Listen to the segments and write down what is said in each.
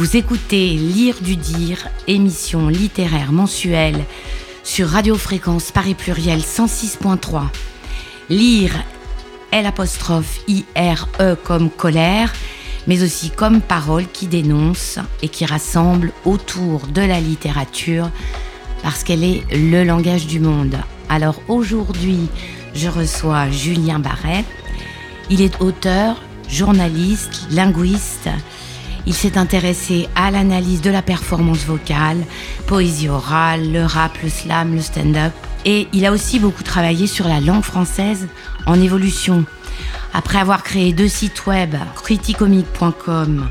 Vous écoutez Lire du Dire, émission littéraire mensuelle sur Radiofréquence Paris Pluriel 106.3. Lire L'-I-R-E comme colère, mais aussi comme parole qui dénonce et qui rassemble autour de la littérature parce qu'elle est le langage du monde. Alors aujourd'hui, je reçois Julien Barret. Il est auteur, journaliste, linguiste. Il s'est intéressé à l'analyse de la performance vocale, poésie orale, le rap, le slam, le stand-up. Et il a aussi beaucoup travaillé sur la langue française en évolution. Après avoir créé 2 sites web, criticomique.com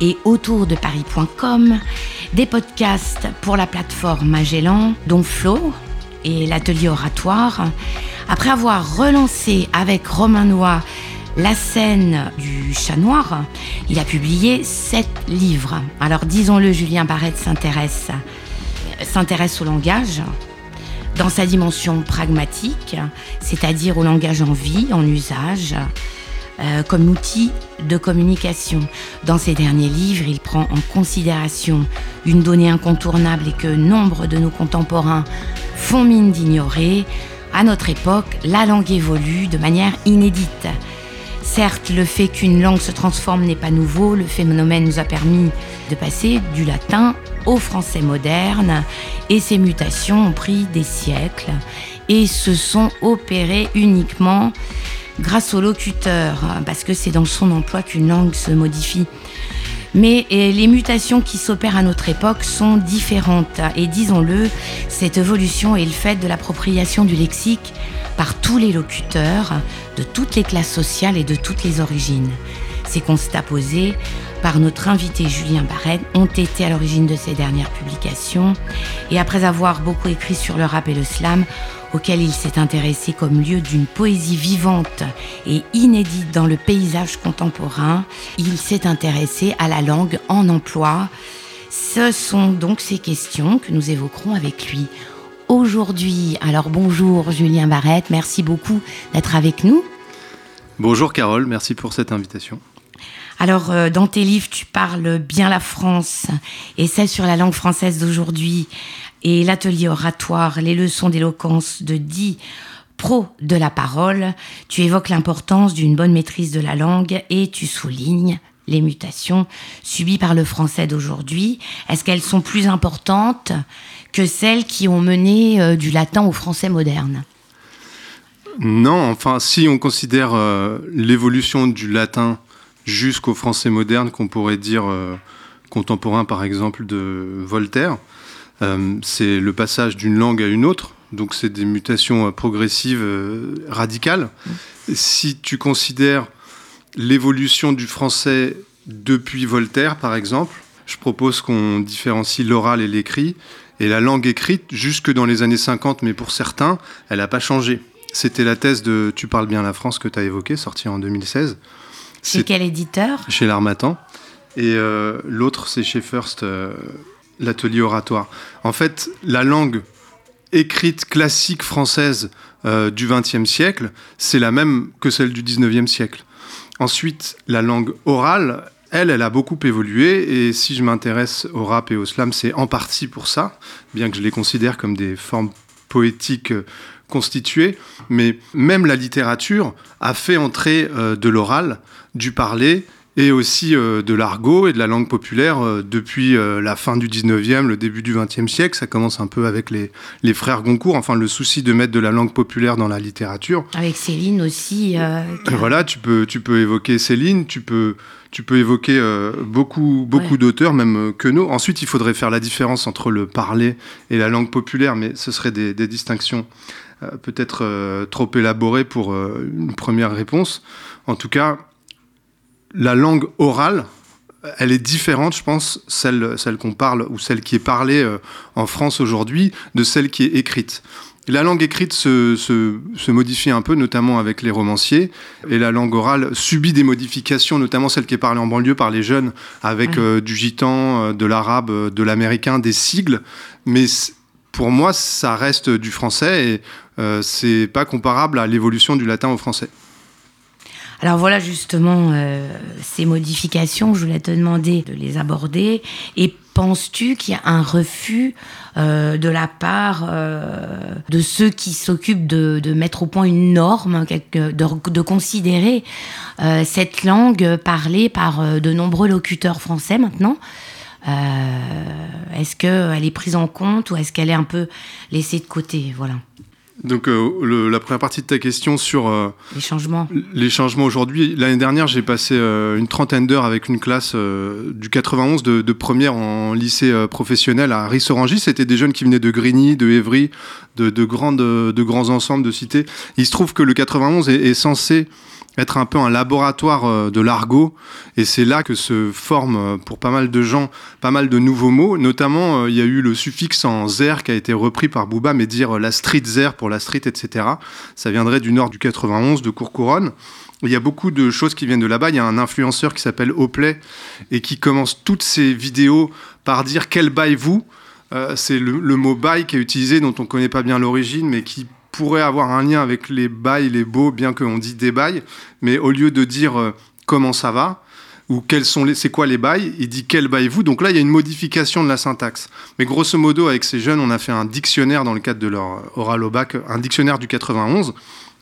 et autourdeparis.com, des podcasts pour la plateforme Majelan, dont Flo et l'atelier oratoire. Après avoir relancé avec Romain Nouat la scène du Chat Noir, il a publié 7 livres. Alors disons-le, Julien Barret s'intéresse au langage dans sa dimension pragmatique, c'est-à-dire au langage en vie, en usage, comme outil de communication. Dans ses derniers livres, il prend en considération une donnée incontournable et que nombre de nos contemporains font mine d'ignorer. À notre époque, la langue évolue de manière inédite. Certes, le fait qu'une langue se transforme n'est pas nouveau, le phénomène nous a permis de passer du latin au français moderne et ces mutations ont pris des siècles et se sont opérées uniquement grâce au locuteur, parce que c'est dans son emploi qu'une langue se modifie. Mais les mutations qui s'opèrent à notre époque sont différentes et disons-le, cette évolution est le fait de l'appropriation du lexique par tous les locuteurs, de toutes les classes sociales et de toutes les origines. Ces constats posés par notre invité Julien Barret ont été à l'origine de ses dernières publications et après avoir beaucoup écrit sur le rap et le slam, auquel il s'est intéressé comme lieu d'une poésie vivante et inédite dans le paysage contemporain, il s'est intéressé à la langue en emploi. Ce sont donc ces questions que nous évoquerons avec lui aujourd'hui. Alors bonjour Julien Barret, merci beaucoup d'être avec nous. Bonjour Carole, merci pour cette invitation. Alors, dans tes livres, tu parles bien la France, essais sur la langue française d'aujourd'hui et l'atelier oratoire, les leçons d'éloquence de 10 pros de la parole. Tu évoques l'importance d'une bonne maîtrise de la langue et tu soulignes les mutations subies par le français d'aujourd'hui. Est-ce qu'elles sont plus importantes que celles qui ont mené du latin au français moderne ? Non, enfin, si on considère l'évolution du latin jusqu'au français moderne, qu'on pourrait dire contemporain par exemple de Voltaire. C'est le passage d'une langue à une autre, donc c'est des mutations progressives radicales. Si tu considères l'évolution du français depuis Voltaire par exemple, je propose qu'on différencie l'oral et l'écrit, et la langue écrite jusque dans les années 50, mais pour certains, elle n'a pas changé. C'était la thèse de « Tu parles bien la France » que tu as évoquée, sortie en 2016. Chez quel éditeur ? Chez l'Harmattan. Et l'autre, c'est chez First, l'atelier oratoire. En fait, la langue écrite classique française du XXe siècle, c'est la même que celle du XIXe siècle. Ensuite, la langue orale, elle a beaucoup évolué. Et si je m'intéresse au rap et au slam, c'est en partie pour ça, bien que je les considère comme des formes poétiques constituée, mais même la littérature a fait entrer de l'oral, du parler et aussi de l'argot et de la langue populaire depuis la fin du 19e, le début du 20e siècle. Ça commence un peu avec les frères Goncourt, enfin le souci de mettre de la langue populaire dans la littérature. Avec Céline aussi. Voilà, tu peux évoquer Céline, tu peux évoquer beaucoup d'auteurs, même Queneau. Ensuite, il faudrait faire la différence entre le parler et la langue populaire, mais ce seraient des distinctions peut-être trop élaborées pour une première réponse. En tout cas, la langue orale, elle est différente, je pense, celle qu'on parle ou celle qui est parlée en France aujourd'hui, de celle qui est écrite. La langue écrite se modifie un peu, notamment avec les romanciers, et la langue orale subit des modifications, notamment celle qui est parlée en banlieue par les jeunes, avec du gitan, de l'arabe, de l'américain, des sigles. Mais pour moi, ça reste du français et c'est pas comparable à l'évolution du latin au français. Alors voilà, justement, ces modifications, je voulais te demander de les aborder. Et penses-tu qu'il y a un refus de la part de ceux qui s'occupent de mettre au point une norme, de considérer cette langue parlée par de nombreux locuteurs français maintenant ? Est-ce qu'elle est prise en compte ou est-ce qu'elle est un peu laissée de côté ? Voilà. Donc la première partie de ta question sur les changements. Les changements aujourd'hui. L'année dernière, j'ai passé une trentaine d'heures avec une classe du 91 de première en lycée professionnel à Ris-Orangis. C'était des jeunes qui venaient de Grigny, de Évry, de grands ensembles de cités. Il se trouve que le 91 est censé être un peu un laboratoire de l'argot, et c'est là que se forment pour pas mal de gens, pas mal de nouveaux mots. Notamment, il y a eu le suffixe en zer qui a été repris par Booba, mais dire la street zer pour la street, etc. Ça viendrait du nord du 91, de Courcouronnes. Il y a beaucoup de choses qui viennent de là-bas. Il y a un influenceur qui s'appelle Oplay et qui commence toutes ses vidéos par dire « quel bail vous ?» C'est le mot « bail » qui est utilisé, dont on ne connaît pas bien l'origine, mais qui pourrait avoir un lien avec les bails, les beaux, bien qu'on dit des bails, mais au lieu de dire comment ça va ou quels sont c'est quoi les bails, il dit quel bail vous. Donc là, il y a une modification de la syntaxe. Mais grosso modo, avec ces jeunes, on a fait un dictionnaire dans le cadre de leur oral au bac, un dictionnaire du 91,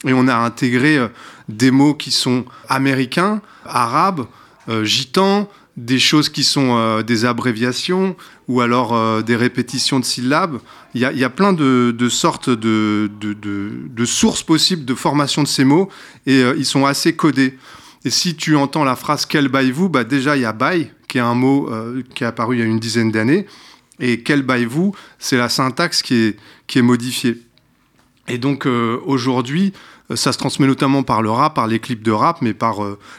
et on a intégré des mots qui sont américains, arabes, gitans, des choses qui sont des abréviations ou alors des répétitions de syllabes. Il y a plein de sortes de sources possibles de formation de ces mots, et ils sont assez codés. Et si tu entends la phrase « quel bail vous », bah déjà il y a « bail » qui est un mot qui est apparu il y a une dizaine d'années, et « quel bail vous », c'est la syntaxe qui est modifiée. Et donc aujourd'hui, ça se transmet notamment par le rap, par les clips de rap, mais par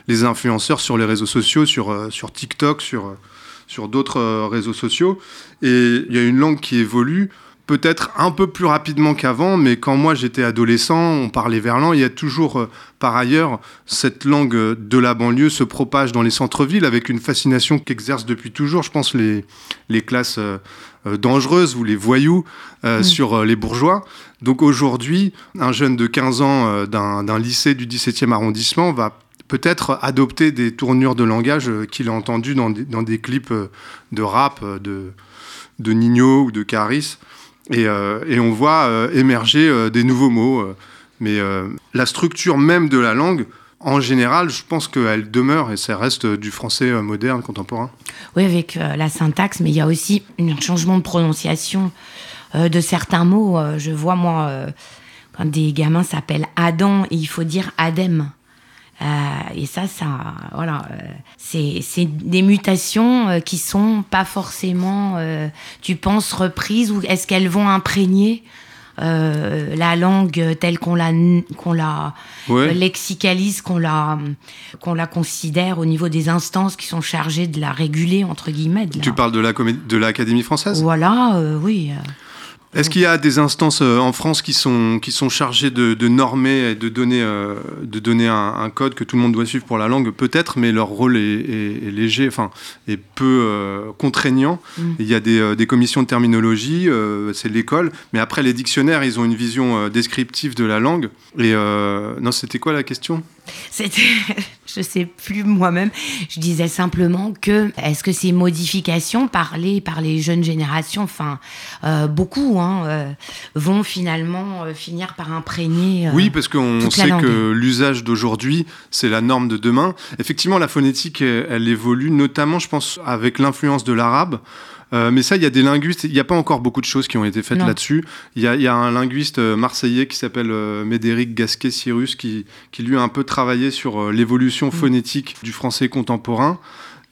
les influenceurs sur les réseaux sociaux, sur TikTok, sur d'autres réseaux sociaux. Et il y a une langue qui évolue, peut-être un peu plus rapidement qu'avant, mais quand moi j'étais adolescent, on parlait verlan. Il y a toujours, par ailleurs, cette langue de la banlieue se propage dans les centres-villes avec une fascination qu'exercent depuis toujours, je pense, les classes dangereuses ou les voyous sur les bourgeois. Donc aujourd'hui, un jeune de 15 ans d'un lycée du 17e arrondissement va peut-être adopter des tournures de langage qu'il a entendues dans des clips de rap de Nino ou de Caris. Et on voit émerger des nouveaux mots. Mais la structure même de la langue, en général, je pense qu'elle demeure et ça reste du français moderne, contemporain. Oui, avec la syntaxe, mais il y a aussi un changement de prononciation de certains mots. Je vois, moi, quand des gamins s'appellent Adam, il faut dire Adem. Et ça, voilà, c'est des mutations qui sont pas forcément, tu penses, reprises, ou est-ce qu'elles vont imprégner la langue telle qu'on la lexicalise, qu'on la considère au niveau des instances qui sont chargées de la réguler, entre guillemets. Tu parles de l'Académie française ? Voilà, oui. Est-ce qu'il y a des instances en France qui sont chargées de normer et de donner un code que tout le monde doit suivre pour la langue ? Peut-être, mais leur rôle est léger, enfin, est peu contraignant. Il y a des commissions de terminologie, c'est l'école. Mais après, les dictionnaires, ils ont une vision descriptive de la langue. Et non, c'était quoi la question ? C'était, je sais plus moi-même, je disais simplement que est-ce que ces modifications parlées par les jeunes générations, enfin beaucoup, vont finalement finir par imprégner. Oui, parce qu'on sait que l'usage d'aujourd'hui, c'est la norme de demain. Effectivement, la phonétique, elle évolue, notamment, je pense, avec l'influence de l'arabe. Mais ça, il y a des linguistes, il n'y a pas encore beaucoup de choses qui ont été faites là-dessus. Il y a un linguiste marseillais qui s'appelle Médéric Gasquet-Cyrus qui lui a un peu travaillé sur l'évolution phonétique du français contemporain.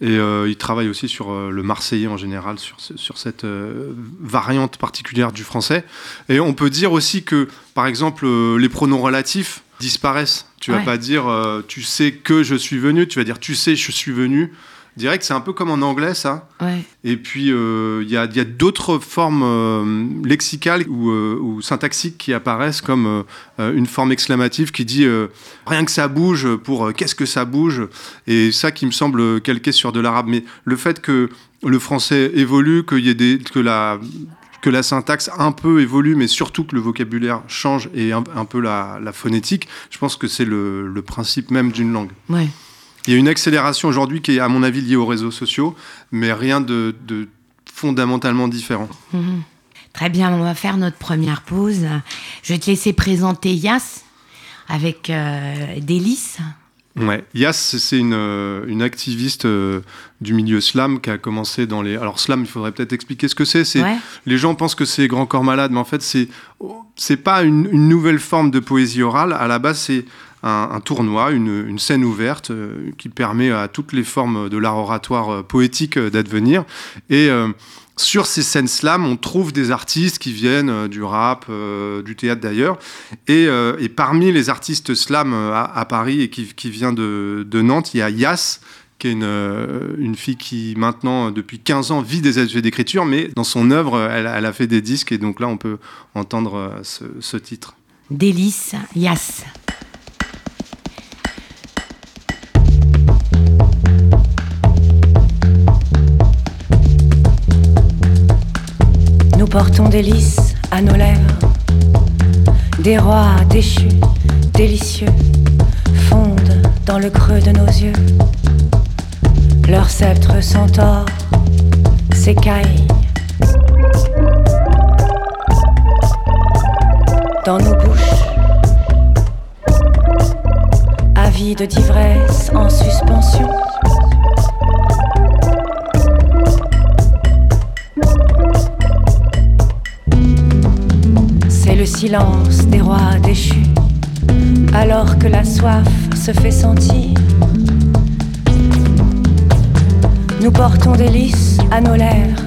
Et il travaille aussi sur le marseillais en général, sur cette variante particulière du français. Et on peut dire aussi que, par exemple, les pronoms relatifs disparaissent. Tu ne vas pas dire « tu sais que je suis venu », tu vas dire « tu sais je suis venu ». Direct, c'est un peu comme en anglais, ça. Ouais. Et puis, il y a d'autres formes lexicales ou syntaxiques qui apparaissent, comme une forme exclamative qui dit « rien que ça bouge » pour « qu'est-ce que ça bouge ?» Et ça qui me semble calqué sur de l'arabe. Mais le fait que le français évolue, que que la syntaxe un peu évolue, mais surtout que le vocabulaire change et un peu la phonétique. Je pense que c'est le principe même d'une langue. Ouais. Il y a une accélération aujourd'hui qui est, à mon avis, liée aux réseaux sociaux, mais rien de fondamentalement différent. Mmh. Très bien, on va faire notre première pause. Je vais te laisser présenter Yass avec délice. Ouais. Yass, c'est une activiste du milieu slam qui a commencé dans les... Alors slam, il faudrait peut-être expliquer ce que c'est. Ouais. Les gens pensent que c'est Grand Corps Malade, mais en fait, c'est pas une nouvelle forme de poésie orale. À la base, c'est un tournoi, une scène ouverte qui permet à toutes les formes de l'art oratoire poétique d'advenir. Et... sur ces scènes slam, on trouve des artistes qui viennent du rap, du théâtre d'ailleurs. Et parmi les artistes slam à Paris et qui vient de Nantes, il y a Yass, qui est une fille qui maintenant, depuis 15 ans, vit des ateliers d'écriture. Mais dans son œuvre, elle a fait des disques. Et donc là, on peut entendre ce titre. Délice, Yass. Nous portons des lys à nos lèvres, des rois déchus, délicieux, fondent dans le creux de nos yeux. Leurs sceptres s'entorent, s'écaillent. Dans nos bouches, avides d'ivresse en suspension. Le silence des rois déchus, alors que la soif se fait sentir. Nous portons des lys à nos lèvres,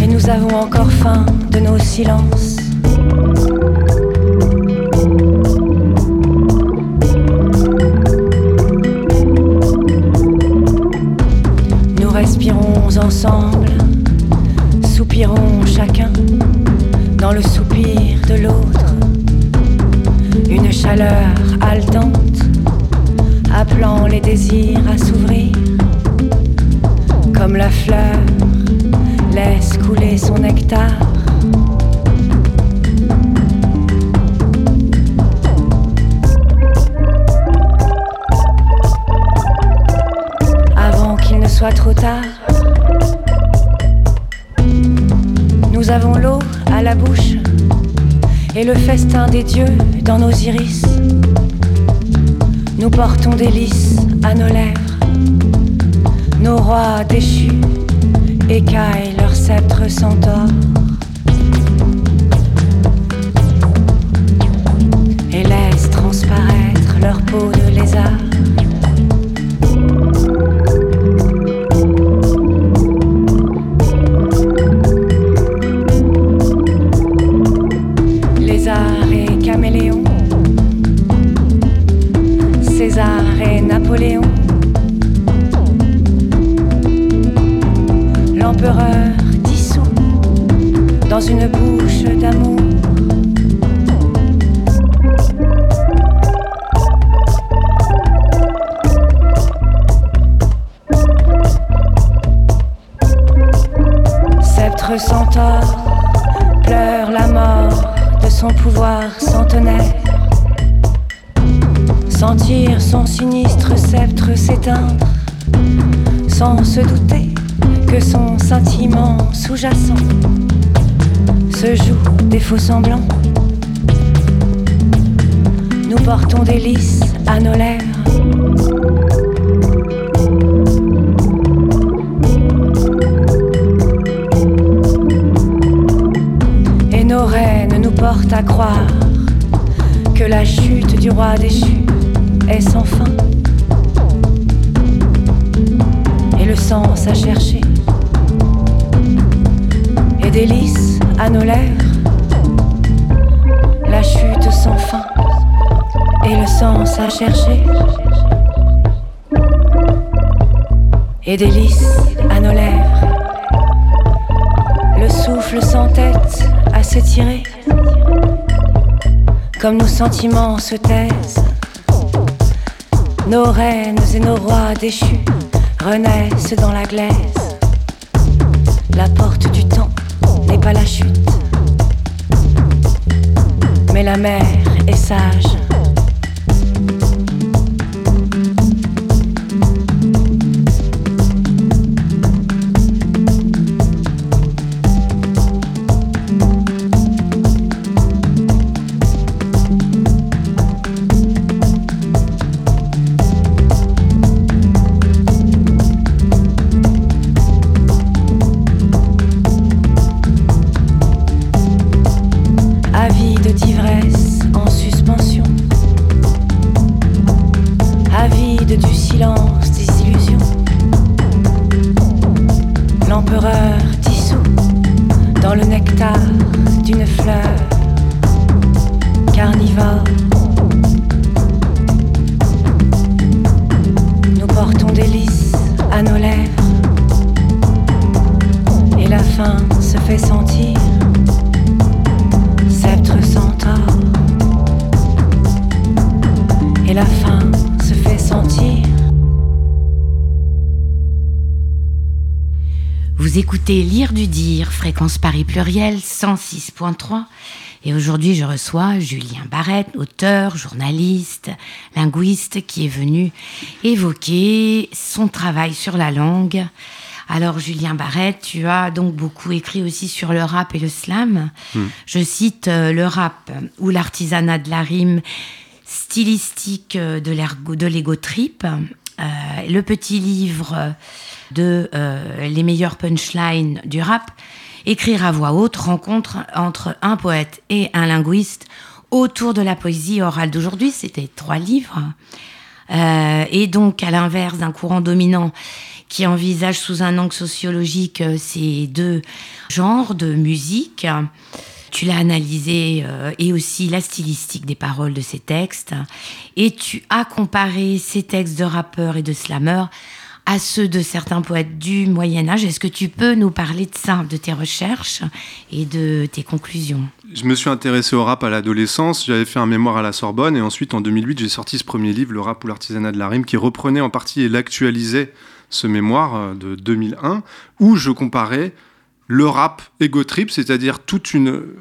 et nous avons encore faim de nos silences. Nous respirons ensemble, soupirons chacun. Dans le soupir de l'autre, une chaleur haletante, appelant les désirs à s'ouvrir. Comme la fleur laisse couler son nectar. Avant qu'il ne soit trop tard, nous avons l'eau à la bouche et le festin des dieux dans nos iris. Nous portons des lys à nos lèvres, nos rois déchus écaillent leurs sceptres centaures. Et laissent transparaître leur peau de lézard. L'empereur dissous dans une bouche d'amour. Sceptre centaure pleure la mort de son pouvoir centenaire. Sentir son sinistre sceptre s'éteindre, sans se douter que son sentiment sous-jacent se joue des faux semblants. Nous portons des lys à nos lèvres. Et nos reines nous portent à croire que la chute du roi déchu est sans fin. Et le sens à chercher. Et des lys à nos lèvres. La chute sans fin. Et le sens à chercher. Et des lys à nos lèvres. Le souffle sans tête à s'étirer. Comme nos sentiments se taisent. Nos reines et nos rois déchus renaissent dans la glaise. La porte du temps n'est pas la chute. Mais la mer est sage. Écoutez Lire du Dire, fréquence Paris Pluriel 106.3, et aujourd'hui je reçois Julien Barret, auteur, journaliste, linguiste, qui est venu évoquer son travail sur la langue. Alors Julien Barret, tu as donc beaucoup écrit aussi sur le rap et le slam. Je cite le rap ou l'artisanat de la rime, stylistique de l'égo-trip. Le petit livre de les meilleurs punchlines du rap, écrire à voix haute, rencontre entre un poète et un linguiste autour de la poésie orale d'aujourd'hui. C'était 3 livres. Et donc, à l'inverse d'un courant dominant qui envisage sous un angle sociologique ces 2 genres de musique, tu l'as analysé et aussi la stylistique des paroles de ces textes. Et tu as comparé ces textes de rappeurs et de slameurs à ceux de certains poètes du Moyen-Âge. Est-ce que tu peux nous parler de ça, de tes recherches et de tes conclusions ? Je me suis intéressé au rap à l'adolescence. J'avais fait un mémoire à la Sorbonne. Et ensuite, en 2008, j'ai sorti ce premier livre, Le rap ou l'artisanat de la rime, qui reprenait en partie et l'actualisait ce mémoire de 2001, où je comparais le rap égo-trip, c'est-à-dire toute une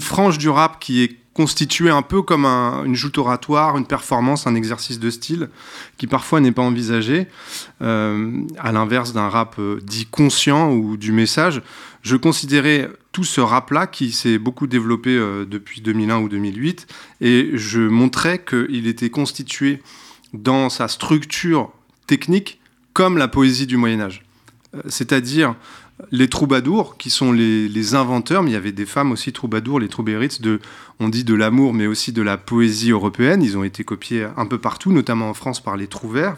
frange du rap qui est constituée un peu comme une joute oratoire, une performance, un exercice de style qui parfois n'est pas envisagé. À l'inverse d'un rap dit conscient ou du message, je considérais tout ce rap-là qui s'est beaucoup développé depuis 2001 ou 2008, et je montrais qu'il était constitué dans sa structure technique comme la poésie du Moyen-Âge. C'est-à-dire les troubadours, qui sont les inventeurs, mais il y avait des femmes aussi troubadours, les troubérites, on dit de l'amour, mais aussi de la poésie européenne. Ils ont été copiés un peu partout, notamment en France par les trouvères.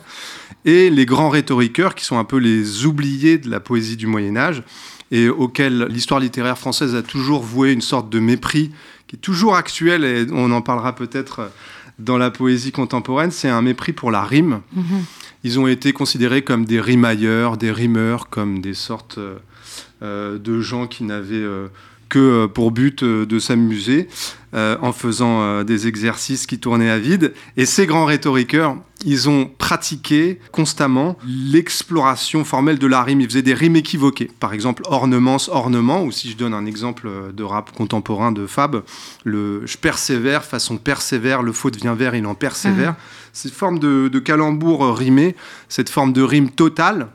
Et les grands rhétoriqueurs, qui sont un peu les oubliés de la poésie du Moyen-Âge, et auxquels l'histoire littéraire française a toujours voué une sorte de mépris, qui est toujours actuel, et on en parlera peut-être dans la poésie contemporaine, c'est un mépris pour la rime. Ils ont été considérés comme des rimailleurs, des rimeurs, comme des sortes de gens qui n'avaient que pour but de s'amuser en faisant des exercices qui tournaient à vide. Et ces grands rhétoriqueurs, ils ont pratiqué constamment l'exploration formelle de la rime. Ils faisaient des rimes équivoquées. Par exemple, ornements, ornements, ou si je donne un exemple de rap contemporain de Fab, le « je persévère » façon « persévère », le « faux devient vert », il en persévère. Cette forme de calembour rimé, cette forme de rime totale,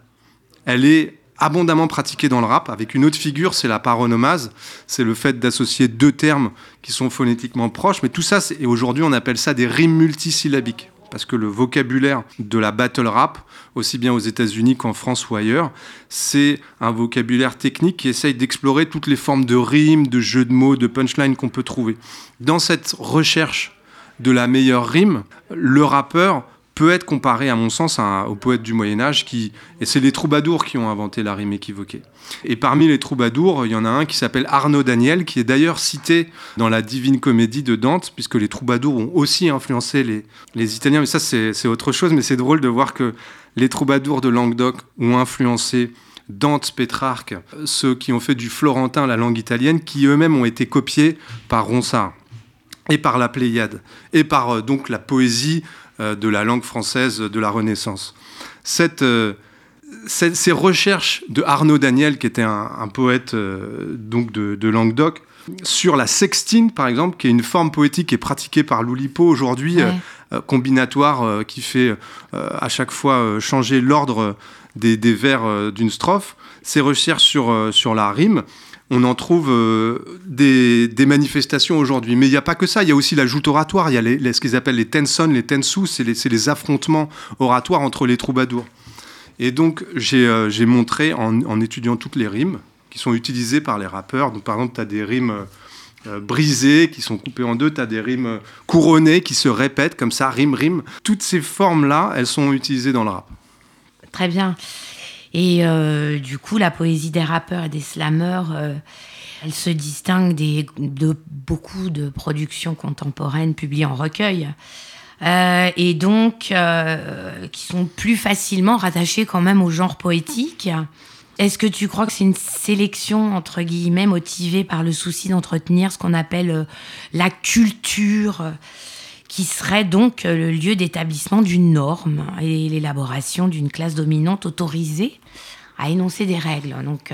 elle est abondamment pratiqué dans le rap, avec une autre figure, c'est la paronomase, c'est le fait d'associer 2 termes qui sont phonétiquement proches, mais tout ça, et aujourd'hui on appelle ça des rimes multisyllabiques, parce que le vocabulaire de la battle rap, aussi bien aux États-Unis qu'en France ou ailleurs, c'est un vocabulaire technique qui essaye d'explorer toutes les formes de rimes, de jeux de mots, de punchlines qu'on peut trouver. Dans cette recherche de la meilleure rime, le rappeur peut être comparé, à mon sens, aux poètes du Moyen-Âge, et c'est les troubadours qui ont inventé la rime équivoquée. Et parmi les troubadours, il y en a un qui s'appelle Arnaud Daniel, qui est d'ailleurs cité dans la Divine Comédie de Dante, puisque les troubadours ont aussi influencé les Italiens. Mais ça, c'est autre chose, mais c'est drôle de voir que les troubadours de Languedoc ont influencé Dante, Petrarch, ceux qui ont fait du florentin la langue italienne, qui eux-mêmes ont été copiés par Ronsard, et par la Pléiade, et par donc la poésie de la langue française de la Renaissance. Cette Ces recherches de Arnaud Daniel, qui était un poète donc de Languedoc, sur la sextine, par exemple, qui est une forme poétique qui est pratiquée par l'Oulipo aujourd'hui, ouais. Combinatoire, qui fait à chaque fois changer l'ordre des vers d'une strophe. Ces recherches sur la rime, on en trouve des manifestations aujourd'hui. Mais il n'y a pas que ça, il y a aussi la joute oratoire, il y a ce qu'ils appellent les tenson, les tensus, c'est les affrontements oratoires entre les troubadours. Et donc, j'ai montré, en étudiant toutes les rimes qui sont utilisées par les rappeurs. Donc, par exemple, tu as des rimes brisées qui sont coupées en deux, tu as des rimes couronnées qui se répètent comme ça, rime. Toutes ces formes-là, elles sont utilisées dans le rap. Très bien. Et du coup, la poésie des rappeurs et des slameurs, elle se distingue de beaucoup de productions contemporaines publiées en recueil. Et donc, qui sont plus facilement rattachés quand même au genre poétique. Est-ce que tu crois que c'est une sélection, entre guillemets, motivée par le souci d'entretenir ce qu'on appelle la culture, qui serait donc le lieu d'établissement d'une norme et l'élaboration d'une classe dominante autorisée à énoncer des règles. Donc,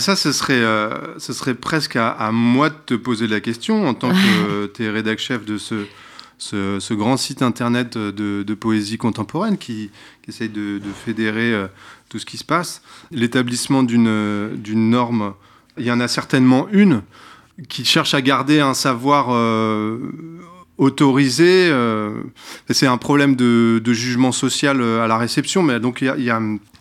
ça, ce serait presque à moi de te poser la question, en tant que t'es rédac-chef de ce grand site internet de poésie contemporaine qui essaye de fédérer tout ce qui se passe. L'établissement d'une norme, il y en a certainement une qui cherche à garder un savoir autorisé. C'est un problème de jugement social à la réception. Mais donc,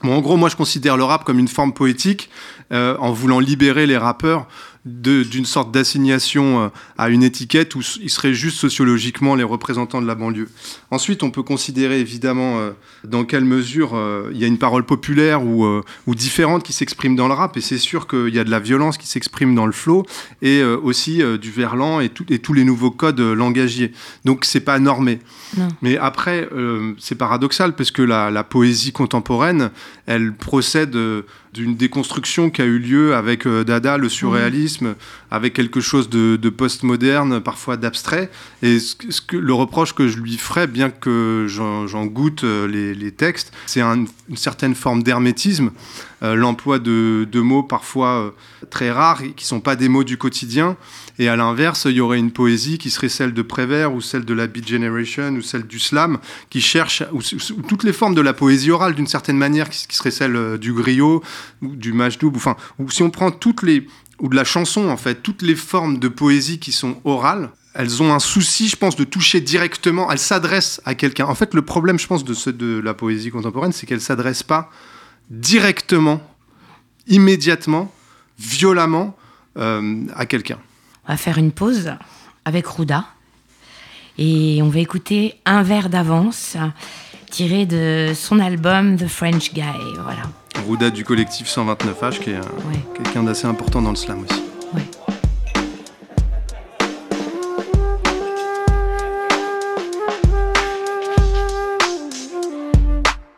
en gros, moi, je considère le rap comme une forme poétique en voulant libérer les rappeurs d'une sorte d'assignation à une étiquette où ils seraient juste sociologiquement les représentants de la banlieue. Ensuite, on peut considérer évidemment dans quelle mesure il y a une parole populaire ou différente qui s'exprime dans le rap, et c'est sûr qu'il y a de la violence qui s'exprime dans le flow, et aussi du verlan et tous les nouveaux codes langagiers. Donc c'est pas normé. Non. Mais après, c'est paradoxal, parce que la poésie contemporaine, elle procède d'une déconstruction qui a eu lieu avec Dada, le surréalisme, avec quelque chose de postmoderne, parfois d'abstrait. Et le reproche que je lui ferais, bien que j'en goûte les textes, c'est une certaine forme d'hermétisme, l'emploi de mots parfois très rares, qui ne sont pas des mots du quotidien. Et à l'inverse, il y aurait une poésie qui serait celle de Prévert, ou celle de la Beat Generation, ou celle du slam, qui cherche, ou toutes les formes de la poésie orale d'une certaine manière, qui serait celle du griot, ou du majdub, ou si on prend ou de la chanson en fait, toutes les formes de poésie qui sont orales, elles ont un souci, je pense, de toucher directement, elles s'adressent à quelqu'un. En fait, le problème, je pense, de la poésie contemporaine, c'est qu'elle ne s'adresse pas directement, immédiatement, violemment à quelqu'un. On va faire une pause avec Rouda et on va écouter Un verre d'avance, tiré de son album The French Guy, voilà. Rouda du collectif 129H, qui est quelqu'un d'assez important dans le slam aussi. Ouais.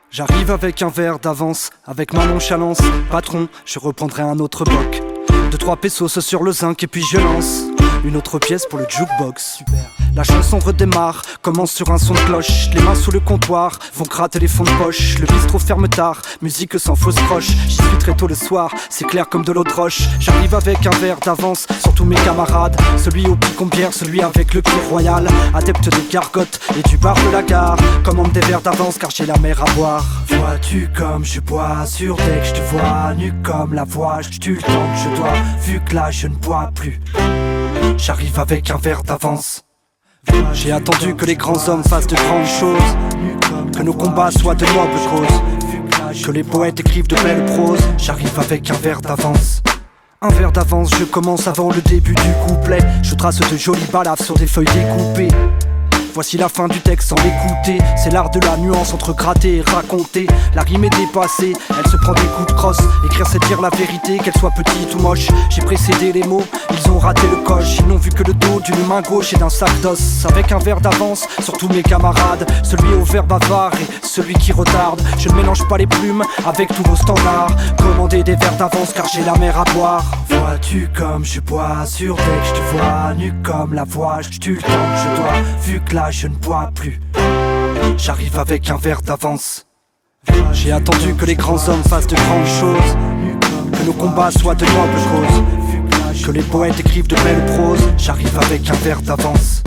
J'arrive avec un verre d'avance, avec ma nonchalance. Patron, je reprendrai un autre bloc. 2-3 pesos sur le zinc et puis je lance une autre pièce pour le jukebox. Super. La chanson redémarre, commence sur un son de cloche. Les mains sous le comptoir, vont gratter les fonds de poche. Le bistrot ferme tard, musique sans fausse croche. J'y suis très tôt le soir, c'est clair comme de l'eau de roche. J'arrive avec un verre d'avance, sur tous mes camarades. Celui au picombière, celui avec le pied royal. Adepte des gargotes et du bar de la gare. Commande des verres d'avance car j'ai la mer à boire. Vois-tu comme je bois, sûr dès que je te vois. Nu comme la voix, je tue le temps que je dois. Vu que là je ne bois plus, j'arrive avec un verre d'avance. J'ai attendu que les grands hommes fassent de grandes choses, que nos combats soient de nobles causes, que les poètes écrivent de belles proses. J'arrive avec un verre d'avance. Un verre d'avance, je commence avant le début du couplet. Je trace de jolies balaves sur des feuilles découpées. Voici la fin du texte sans l'écouter. C'est l'art de la nuance entre gratter et raconter. La rime est dépassée, elle se prend des coups de crosse. Écrire c'est dire la vérité, qu'elle soit petite ou moche. J'ai précédé les mots, ils ont raté le coche. Ils n'ont vu que le dos d'une main gauche et d'un sac d'os. Avec un verre d'avance sur tous mes camarades. Celui au verre bavard et celui qui retarde. Je ne mélange pas les plumes avec tous vos standards. Commandez des verres d'avance car j'ai la mer à boire. Vois-tu comme je bois, sûr dès que je te vois. Nu comme la voix, je tue le temps que je dois. Vu que je ne bois plus, j'arrive avec un verre d'avance. J'ai attendu que les grands hommes fassent de grandes choses, que nos combats soient de nobles causes, que les poètes écrivent de belles proses. J'arrive avec un verre d'avance.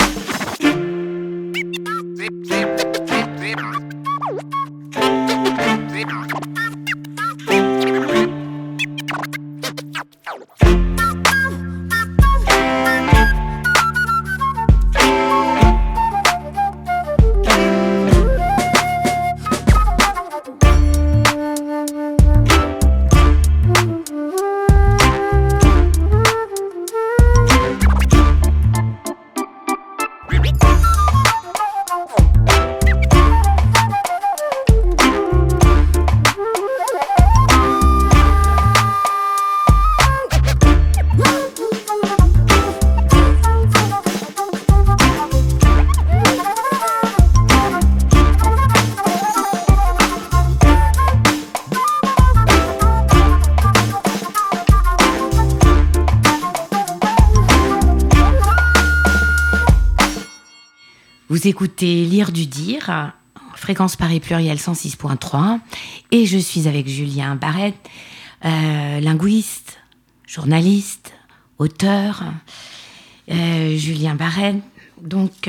Écoutez Lire du Dire, fréquence Paris Pluriel 106.3, et je suis avec Julien Barret, linguiste, journaliste, auteur. Julien Barret, donc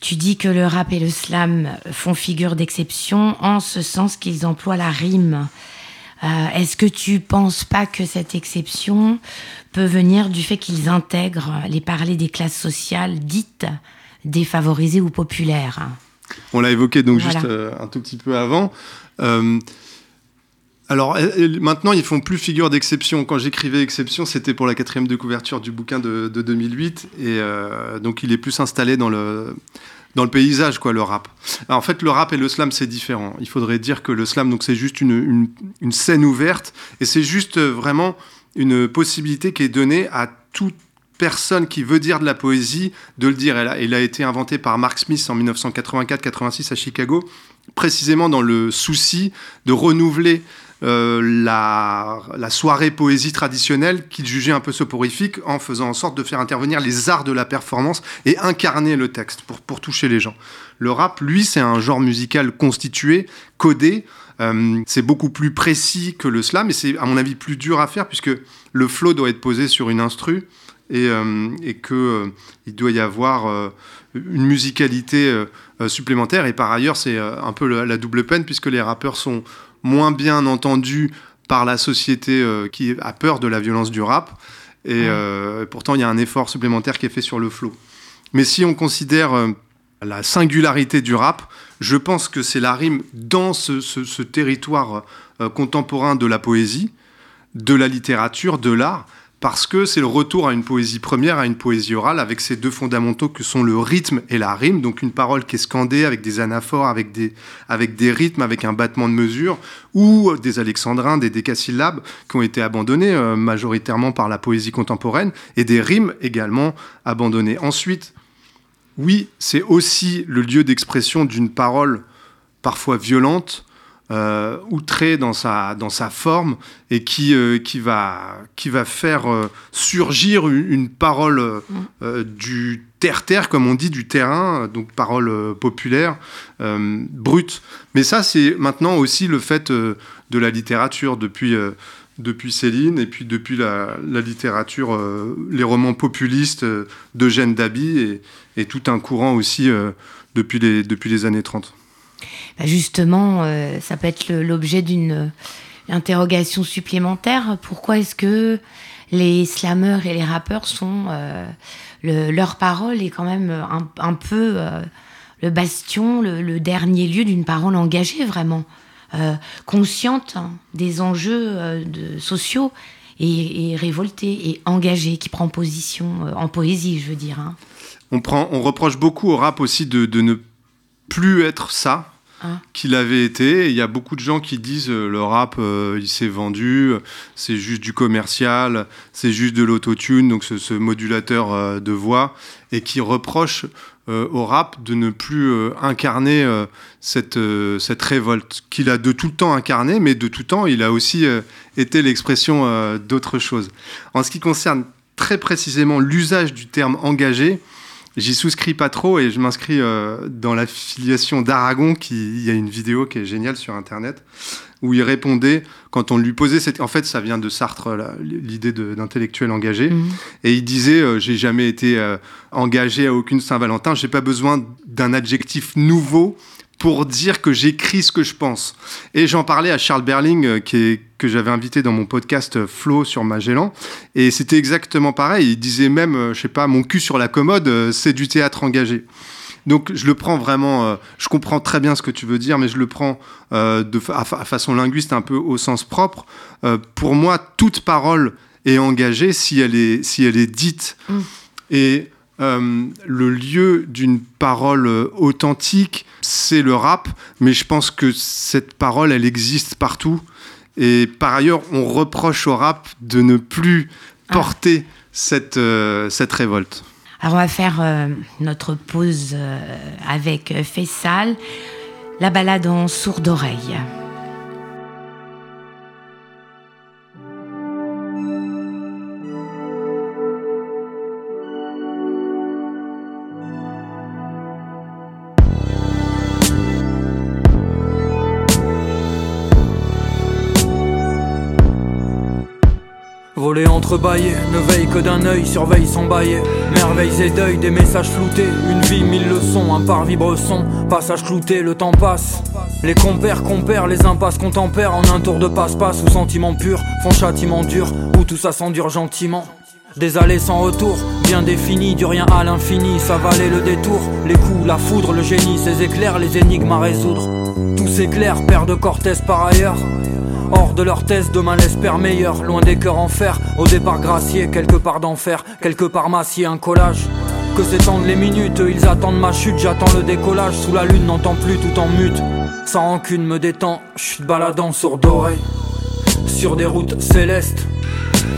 tu dis que le rap et le slam font figure d'exception en ce sens qu'ils emploient la rime. Est-ce que tu penses pas que cette exception peut venir du fait qu'ils intègrent les parlers des classes sociales dites défavorisés ou populaires? On l'a évoqué donc voilà, juste un tout petit peu avant. Alors maintenant, ils font plus figure d'exception. Quand j'écrivais Exception, c'était pour la 4e de couverture du bouquin de 2008. Et donc il est plus installé dans le paysage, quoi, le rap. Alors, en fait, le rap et le slam, c'est différent. Il faudrait dire que le slam, donc, c'est juste une scène ouverte. Et c'est juste vraiment une possibilité qui est donnée à tout personne qui veut dire de la poésie, de le dire. Elle a été inventée par Mark Smith en 1984-86 à Chicago, précisément dans le souci de renouveler la soirée poésie traditionnelle qu'il jugeait un peu soporifique, en faisant en sorte de faire intervenir les arts de la performance et incarner le texte pour toucher les gens. Le rap, lui, c'est un genre musical constitué, codé. C'est beaucoup plus précis que le slam, et c'est, à mon avis, plus dur à faire, puisque le flow doit être posé sur une instru, et qu'il doit y avoir une musicalité supplémentaire. Et par ailleurs, c'est un peu la double peine, puisque les rappeurs sont moins bien entendus par la société qui a peur de la violence du rap, et pourtant il y a un effort supplémentaire qui est fait sur le flow. Mais si on considère la singularité du rap, je pense que c'est la rime dans ce territoire contemporain de la poésie, de la littérature, de l'art, parce que c'est le retour à une poésie première, à une poésie orale, avec ces deux fondamentaux que sont le rythme et la rime, donc une parole qui est scandée avec des anaphores, avec des rythmes, avec un battement de mesure, ou des alexandrins, des décasyllabes, qui ont été abandonnés majoritairement par la poésie contemporaine, et des rimes également abandonnées. Ensuite, oui, c'est aussi le lieu d'expression d'une parole parfois violente, outré dans sa forme, et qui va faire surgir une parole du terre-terre, comme on dit, du terrain, donc parole populaire, brute. Mais ça, c'est maintenant aussi le fait de la littérature, depuis Céline, et puis depuis la littérature, les romans populistes d'Eugène Daby, et tout un courant aussi depuis les années 30. Ben justement, ça peut être l'objet d'une interrogation supplémentaire. Pourquoi est-ce que les slameurs et les rappeurs sont... leur parole est quand même un peu le bastion, le dernier lieu d'une parole engagée, vraiment, consciente des enjeux sociaux, et révoltée et engagée, qui prend position en poésie, je veux dire. Hein. On reproche beaucoup au rap aussi de ne plus être ça qu'il avait été. Il y a beaucoup de gens qui disent le rap, il s'est vendu, c'est juste du commercial, c'est juste de l'autotune, donc ce modulateur de voix, et qui reprochent au rap de ne plus incarner cette révolte qu'il a de tout le temps incarnée, mais de tout temps, il a aussi été l'expression d'autres choses. En ce qui concerne très précisément l'usage du terme engagé, J'y souscris pas trop et je m'inscris dans l'affiliation d'Aragon, qui y a une vidéo qui est géniale sur Internet, où il répondait, quand on lui posait cette... En fait, ça vient de Sartre, là, l'idée d'intellectuel engagé. Mmh. Et il disait, j'ai jamais été engagé à aucune Saint-Valentin, j'ai pas besoin d'un adjectif nouveau pour dire que j'écris ce que je pense. Et j'en parlais à Charles Berling, que j'avais invité dans mon podcast Flo sur Majelan, et c'était exactement pareil. Il disait même, je sais pas, mon cul sur la commode, c'est du théâtre engagé. Donc je le prends vraiment, je comprends très bien ce que tu veux dire, mais je le prends à façon linguiste un peu au sens propre. Pour moi, toute parole est engagée si elle est dite. Mmh. Et le lieu d'une parole authentique, c'est le rap, mais je pense que cette parole, elle existe partout. Et par ailleurs, on reproche au rap de ne plus porter cette révolte. Alors on va faire notre pause avec Faisal, la balade en sourde oreille. Volé entrebâillé, ne veille que d'un œil, surveille sans bailler. Merveilles et deuil, des messages floutés, une vie, mille leçons, un par vibreson, passage clouté, le temps passe. Les compères compèrent, les impasses contempèrent, en un tour de passe-passe ou sentiment pur, font châtiment dur, où tout ça s'endure gentiment. Des allées sans retour, bien définies, du rien à l'infini, ça valait le détour. Les coups, la foudre, le génie, ses éclairs, les énigmes à résoudre. Tout s'éclaire, père de Cortès par ailleurs. Hors de leur thèse, demain l'espère meilleur. Loin des cœurs en fer, au départ gracié. Quelque part d'enfer, quelque part massier, un collage. Que s'étendent les minutes, ils attendent ma chute. J'attends le décollage, sous la lune n'entend plus tout en mute. Sans rancune me détend, chute baladant sourd d'oreille. Sur des routes célestes,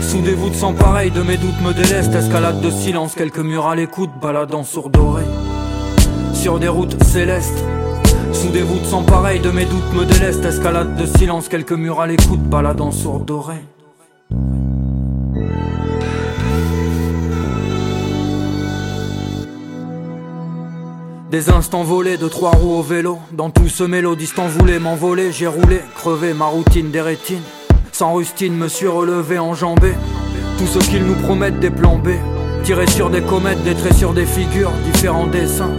sous des voûtes sans pareil, de mes doutes me déleste. Escalade de silence, quelques murs à l'écoute, baladant sourd d'oreille. Sur des routes célestes, sous des voûtes sans pareil, de mes doutes me déleste. Escalade de silence, quelques murs à l'écoute, balade en sourde oreille. Des instants volés de trois roues au vélo, dans tout ce mélo distant voulait m'envoler. J'ai roulé, crevé, ma routine des rétines, sans rustine me suis relevé, enjambé. Tout ce qu'ils nous promettent des plans B, tirés sur des comètes, des traits sur des figures, différents dessins,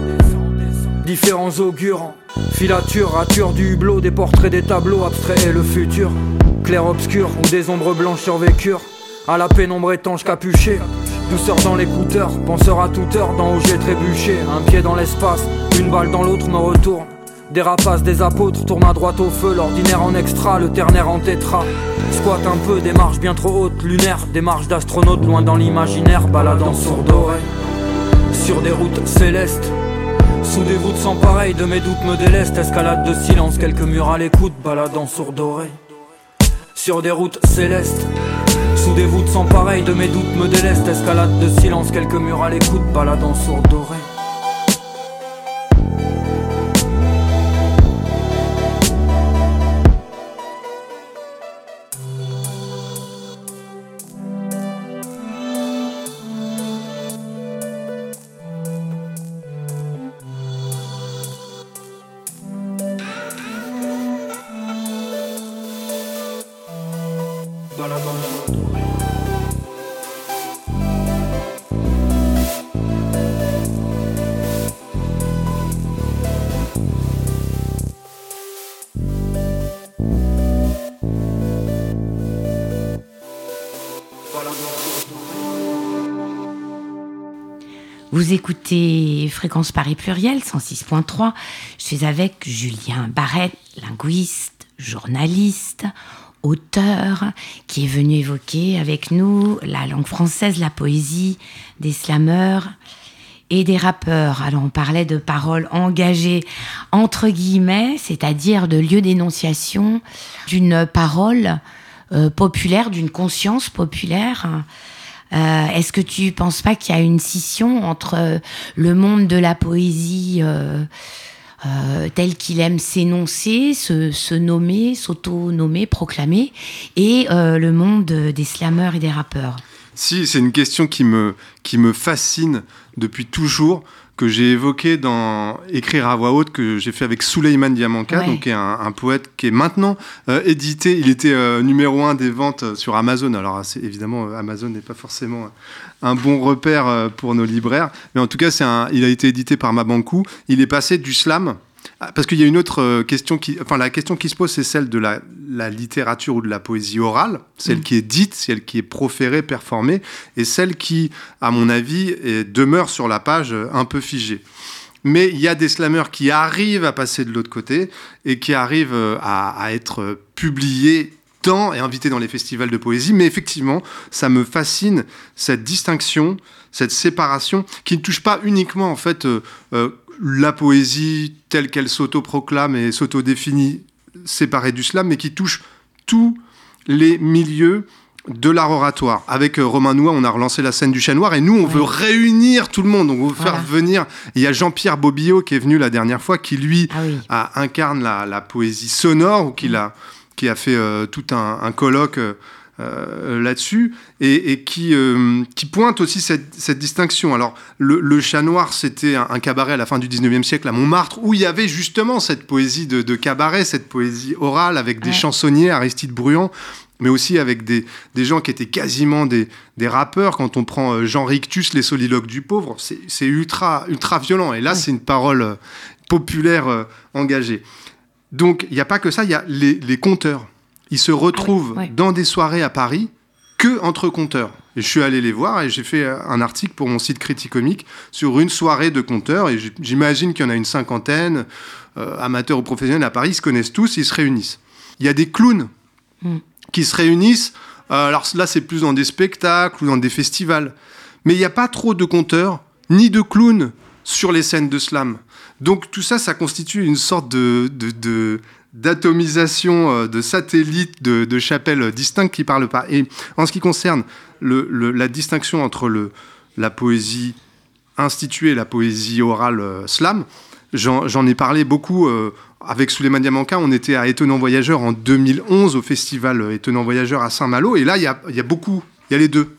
différents augures, filature, rature du hublot, des portraits, des tableaux abstraits et le futur. Clair-obscur où des ombres blanches survécurent à la pénombre étanche capuchée. Douceur dans l'écouteur, penseur à toute heure dans où j'ai trébuché. Un pied dans l'espace, une balle dans l'autre me retourne. Des rapaces, des apôtres tournent à droite au feu, l'ordinaire en extra, le ternaire en tétra. Squatte un peu, des marches bien trop hautes, lunaires, des marches d'astronautes loin dans l'imaginaire, baladant sourde oreille. Sur des routes célestes, sous des voûtes sans pareil, de mes doutes me déleste. Escalade de silence, quelques murs à l'écoute, balade en sourde oreille. Sur des routes célestes, sous des voûtes sans pareil, de mes doutes me déleste. Escalade de silence, quelques murs à l'écoute, balade en sourde oreille. Vous écoutez Fréquence Paris Pluriel 106.3. Je suis avec Julien Barret, linguiste, journaliste, auteur, qui est venu évoquer avec nous la langue française, la poésie des slameurs et des rappeurs. Alors on parlait de paroles engagées entre guillemets, c'est-à-dire de lieux d'énonciation d'une parole populaire, d'une conscience populaire. Est-ce que tu penses pas qu'il y a une scission entre le monde de la poésie tel qu'il aime s'énoncer, se nommer, s'auto-nommer, proclamer, et le monde des slameurs et des rappeurs? Si, c'est une question qui me fascine depuis toujours. que j'ai évoqué dans Écrire à voix haute, que j'ai fait avec Souleymane Diamanka, ouais. Donc, qui est un poète qui est maintenant édité. Il était numéro 1 des ventes sur Amazon. Alors évidemment, Amazon n'est pas forcément un bon repère pour nos libraires. Mais en tout cas, il a été édité par Mabankou. Il est passé du slam. Parce qu'il y a une autre question la question qui se pose, c'est celle de la littérature ou de la poésie orale, celle qui est dite, celle qui est proférée, performée, et celle qui, à mon avis, demeure sur la page un peu figée. Mais il y a des slameurs qui arrivent à passer de l'autre côté et qui arrivent à être publiés et invités dans les festivals de poésie. Mais effectivement, ça me fascine, cette distinction, cette séparation, qui ne touche pas uniquement, en fait, la poésie telle qu'elle s'auto-proclame et s'auto-définit séparée du slam, mais qui touche tous les milieux de l'art oratoire. Avec Romain Nouat, on a relancé la scène du Chat Noir, et nous, on veut réunir tout le monde, on veut faire venir... Il y a Jean-Pierre Bobillot qui est venu la dernière fois, qui, lui, incarne la poésie sonore, ou qui a fait tout un colloque là-dessus, et qui pointe aussi cette distinction. Alors, le Chat Noir, c'était un cabaret à la fin du 19e siècle, à Montmartre, où il y avait justement cette poésie de cabaret, cette poésie orale, avec des chansonniers, Aristide Bruant, mais aussi avec des gens qui étaient quasiment des rappeurs. Quand on prend Jean Rictus, Les soliloques du pauvre, c'est ultra, ultra violent. Et là, c'est une parole populaire engagée. Donc, il n'y a pas que ça, il y a les conteurs. Ils se retrouvent dans des soirées à Paris que entre conteurs. Et je suis allé les voir et j'ai fait un article pour mon site Criticomique sur une soirée de conteurs. Et j'imagine qu'il y en a une cinquantaine, amateurs ou professionnels à Paris, ils se connaissent tous, ils se réunissent. Il y a des clowns qui se réunissent. Alors là, c'est plus dans des spectacles ou dans des festivals. Mais il n'y a pas trop de conteurs ni de clowns sur les scènes de slam. Donc tout ça, ça constitue une sorte d'atomisation, de satellites, de chapelles distinctes qui ne parlent pas. Et en ce qui concerne la distinction entre la poésie instituée et la poésie orale slam, j'en ai parlé beaucoup avec Souleymane Diamanka. On était à Étonnants Voyageurs en 2011, au festival Étonnants Voyageurs à Saint-Malo. Et là, il y a les deux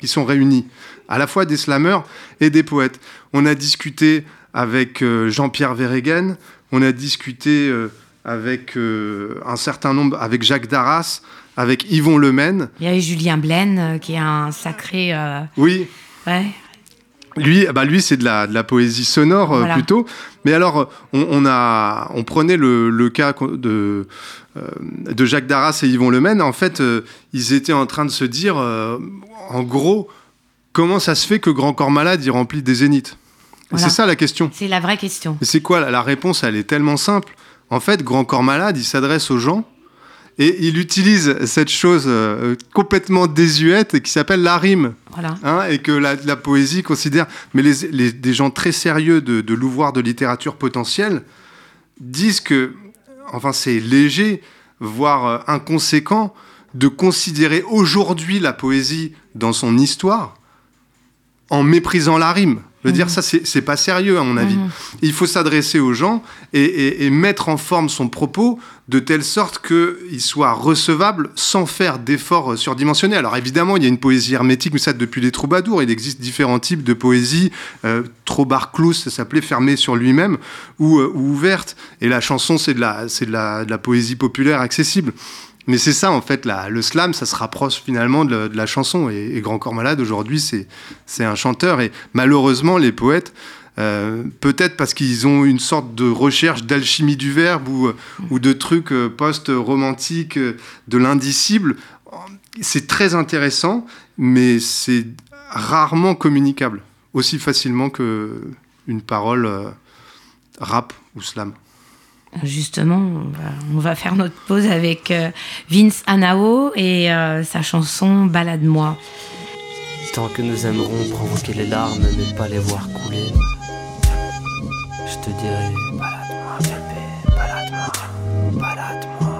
qui sont réunis, à la fois des slameurs et des poètes. On a discuté avec Jean-Pierre Verhaeghen, on a discuté avec un certain nombre, avec Jacques Darras, avec Yvon Lemaine. Il y a eu Julien Blaine, qui est un sacré... Oui. Ouais. Lui, c'est de la poésie sonore plutôt. Mais alors, on prenait le cas de Jacques Darras et Yvon Lemaine. En fait, ils étaient en train de se dire, en gros, comment ça se fait que Grand Corps Malade, il remplit des zéniths ? C'est ça la question. C'est la vraie question. Et c'est quoi la réponse ? Elle est tellement simple. En fait, Grand Corps Malade, il s'adresse aux gens et il utilise cette chose complètement désuète qui s'appelle la rime. Et que la poésie considère... Mais des gens très sérieux de l'ouvroir de littérature potentielle disent que c'est léger, voire inconséquent, de considérer aujourd'hui la poésie dans son histoire en méprisant la rime. Je veux dire, ça, c'est pas sérieux, à mon avis. Il faut s'adresser aux gens et mettre en forme son propos de telle sorte qu'il soit recevable sans faire d'efforts surdimensionnés. Alors évidemment, il y a une poésie hermétique, mais ça, depuis les troubadours, il existe différents types de poésie. Trobarclous, ça s'appelait, fermée sur lui-même, ou ouverte. Et la chanson, c'est de la poésie populaire accessible. Mais c'est ça, en fait, le slam, ça se rapproche finalement de la chanson. Et Grand Corps Malade, aujourd'hui, c'est un chanteur. Et malheureusement, les poètes, peut-être parce qu'ils ont une sorte de recherche d'alchimie du verbe ou de trucs post-romantiques, de l'indicible, c'est très intéressant, mais c'est rarement communicable, aussi facilement qu'une parole rap ou slam. Justement, on va faire notre pause avec Vince Annao et sa chanson « Balade-moi ». Tant que nous aimerons provoquer les larmes, mais pas les voir couler, je te dirai « Balade-moi, bébé, balade-moi, balade-moi ».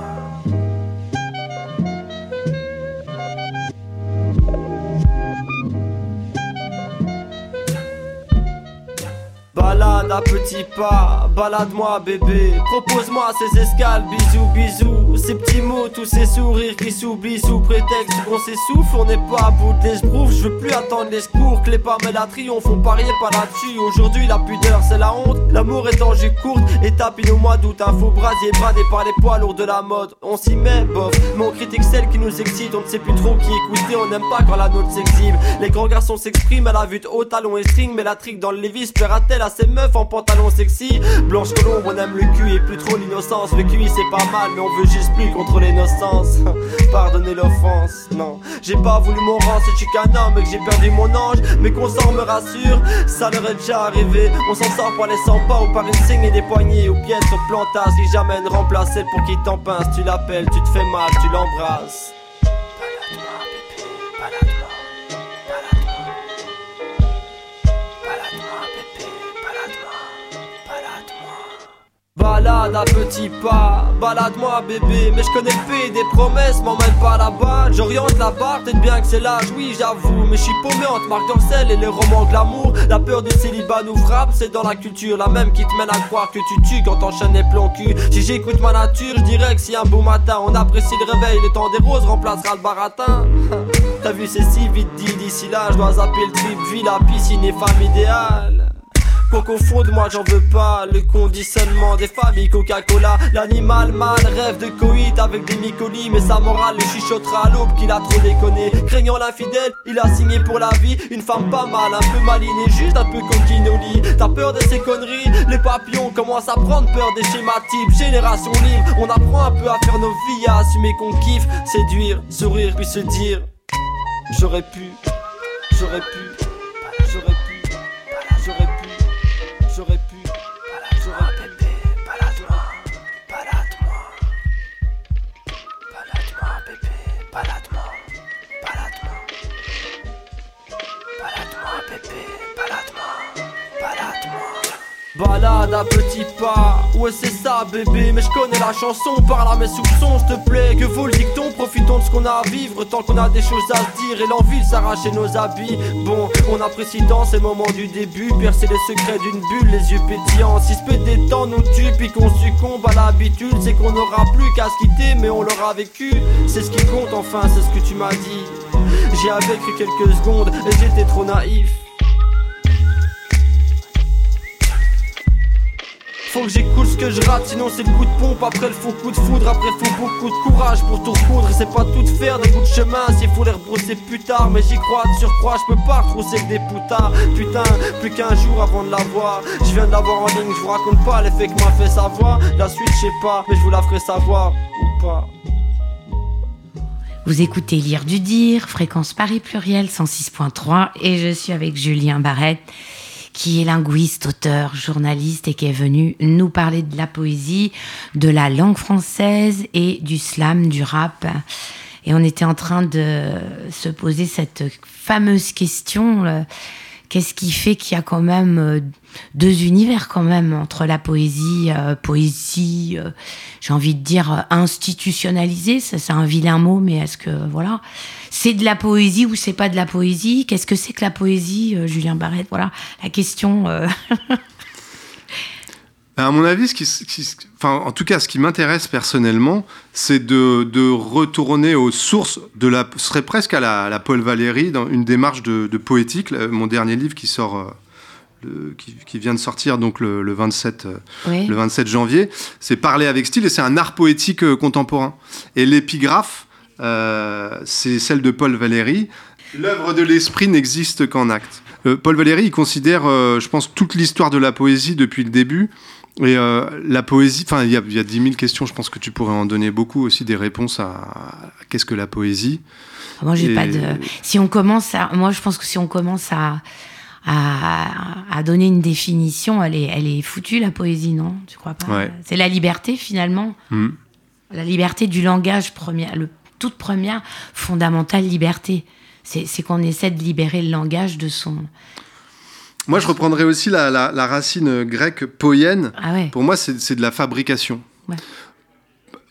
Balade balade à petits pas. Balade-moi bébé, propose-moi ces escales. Bisous, bisous, ces petits mots, tous ces sourires qui s'oublient sous prétexte qu'on s'essouffle. On n'est pas à bout de l'esbrouf, je veux plus attendre les secours. Que les parmes et la triomphe, on pariait pas là-dessus. Aujourd'hui la pudeur c'est la honte, l'amour est en jus courte. Et tapine au mois d'août, un faux brasier bradé par les poids lourds de la mode. On s'y met bof, mais on critique celle qui nous excite. On ne sait plus trop qui écouter, on n'aime pas quand la nôtre s'exhibe. Les grands garçons s'expriment à la vue de haut talons et string. Mais la trique dans le Lévis paiera-t-elle à ces meufs en pantalon sexy? Blanche colombe, on aime le cul et plus trop l'innocence. Le QI c'est pas mal, mais on veut juste plus contrôler nos sens. Pardonnez l'offense, non. J'ai pas voulu mon rang, c'est tu qu'un homme et que j'ai perdu mon ange. Mais qu'on s'en me rassure, ça leur est déjà arrivé. On s'en sort par les 100 pas ou par une signe et des poignées aux pièces sur plantas. Si jamais une remplacée pour qui t'en pince, tu l'appelles, tu te fais mal, tu l'embrasses. Balade à petits pas, balade-moi bébé. Mais je connais le pays des promesses, m'emmène pas là-bas. J'oriente la barre, peut-être bien que c'est l'âge, oui j'avoue. Mais je suis paumé entre Marc Dorcel et les romans glamour. La peur du célibat nous frappe, c'est dans la culture. La même qui te mène à croire que tu tues quand t'enchaînes les plans cul. Si j'écoute ma nature, je dirais que si un beau matin on apprécie le réveil, le temps des roses remplacera le baratin. T'as vu c'est si vite dit, d'ici là je dois zapper le trip, vie, la piscine et femme idéale. Coco fond de moi j'en veux pas, le conditionnement des familles Coca-Cola. L'animal mal rêve de coït avec des mycolis. Mais sa morale le chuchotera à l'aube qu'il a trop déconné. Craignant l'infidèle, il a signé pour la vie. Une femme pas mal, un peu malinée, juste un peu coquine au lit. T'as peur de ces conneries, les papillons commencent à prendre peur des schématiques. Génération libre, on apprend un peu à faire nos vies, à assumer qu'on kiffe. Séduire, sourire, puis se dire j'aurais pu, j'aurais pu, j'aurais pu. Balade à petits pas, ouais c'est ça bébé. Mais je connais la chanson, parle à mes soupçons s'il te plaît. Que vaut le dicton, profitons de ce qu'on a à vivre. Tant qu'on a des choses à se dire et l'envie de s'arracher nos habits. Bon, on apprécie dans ces moments du début. Percer les secrets d'une bulle, les yeux pétillants. Si ce pété des temps nous tue, puis qu'on succombe à l'habitude. C'est qu'on n'aura plus qu'à se quitter, mais on l'aura vécu. C'est ce qui compte enfin, c'est ce que tu m'as dit. J'y avais cru quelques secondes et j'étais trop naïf. Faut que j'écoute ce que je rate, sinon c'est le coup de pompe. Après le faux coup de foudre, après faut beaucoup de courage pour tout recoudre. Et c'est pas tout de faire des bouts de chemin, s'il faut les rebrousser plus tard. Mais j'y crois, de surcroît, je peux pas retrousser que des poutards. Putain, plus qu'un jour avant de l'avoir. Je viens de l'avoir en ligne, je vous raconte pas l'effet que m'a fait sa voix. La suite, je sais pas, mais je vous la ferai savoir, ou pas. Vous écoutez Lire du Dire, fréquence Paris Pluriel 106.3. Et je suis avec Julien Barret, qui est linguiste, auteur, journaliste et qui est venu nous parler de la poésie, de la langue française et du slam, du rap. Et on était en train de se poser cette fameuse question, qu'est-ce qui fait qu'il y a quand même deux univers quand même entre la poésie, j'ai envie de dire institutionnalisée, ça c'est un vilain mot, mais est-ce que, voilà, c'est de la poésie ou c'est pas de la poésie? Qu'est-ce que c'est que la poésie, Julien Barret? Voilà, la question. À mon avis, ce qui m'intéresse personnellement, c'est de retourner aux sources de la, ce serait presque à la Paul-Valéry, dans une démarche de poétique. Mon dernier livre qui sort... qui vient de sortir donc le 27 janvier, c'est Parler avec style et c'est un art poétique contemporain. Et l'épigraphe, c'est celle de Paul-Valéry. L'œuvre de l'esprit n'existe qu'en acte. Paul-Valéry, il considère, je pense, toute l'histoire de la poésie depuis le début. Et la poésie, enfin, il y a 10 000 questions, je pense que tu pourrais en donner beaucoup aussi, des réponses à qu'est-ce que la poésie. Moi, j'ai pas de... Si on commence à donner une définition, elle est foutue, la poésie, non? Tu crois pas? Ouais. C'est la liberté, finalement. Mmh. La liberté du langage, toute première fondamentale liberté. C'est qu'on essaie de libérer le langage de son... Moi, je reprendrais aussi la racine grecque poienne. Ah ouais. Pour moi, c'est de la fabrication. Ouais.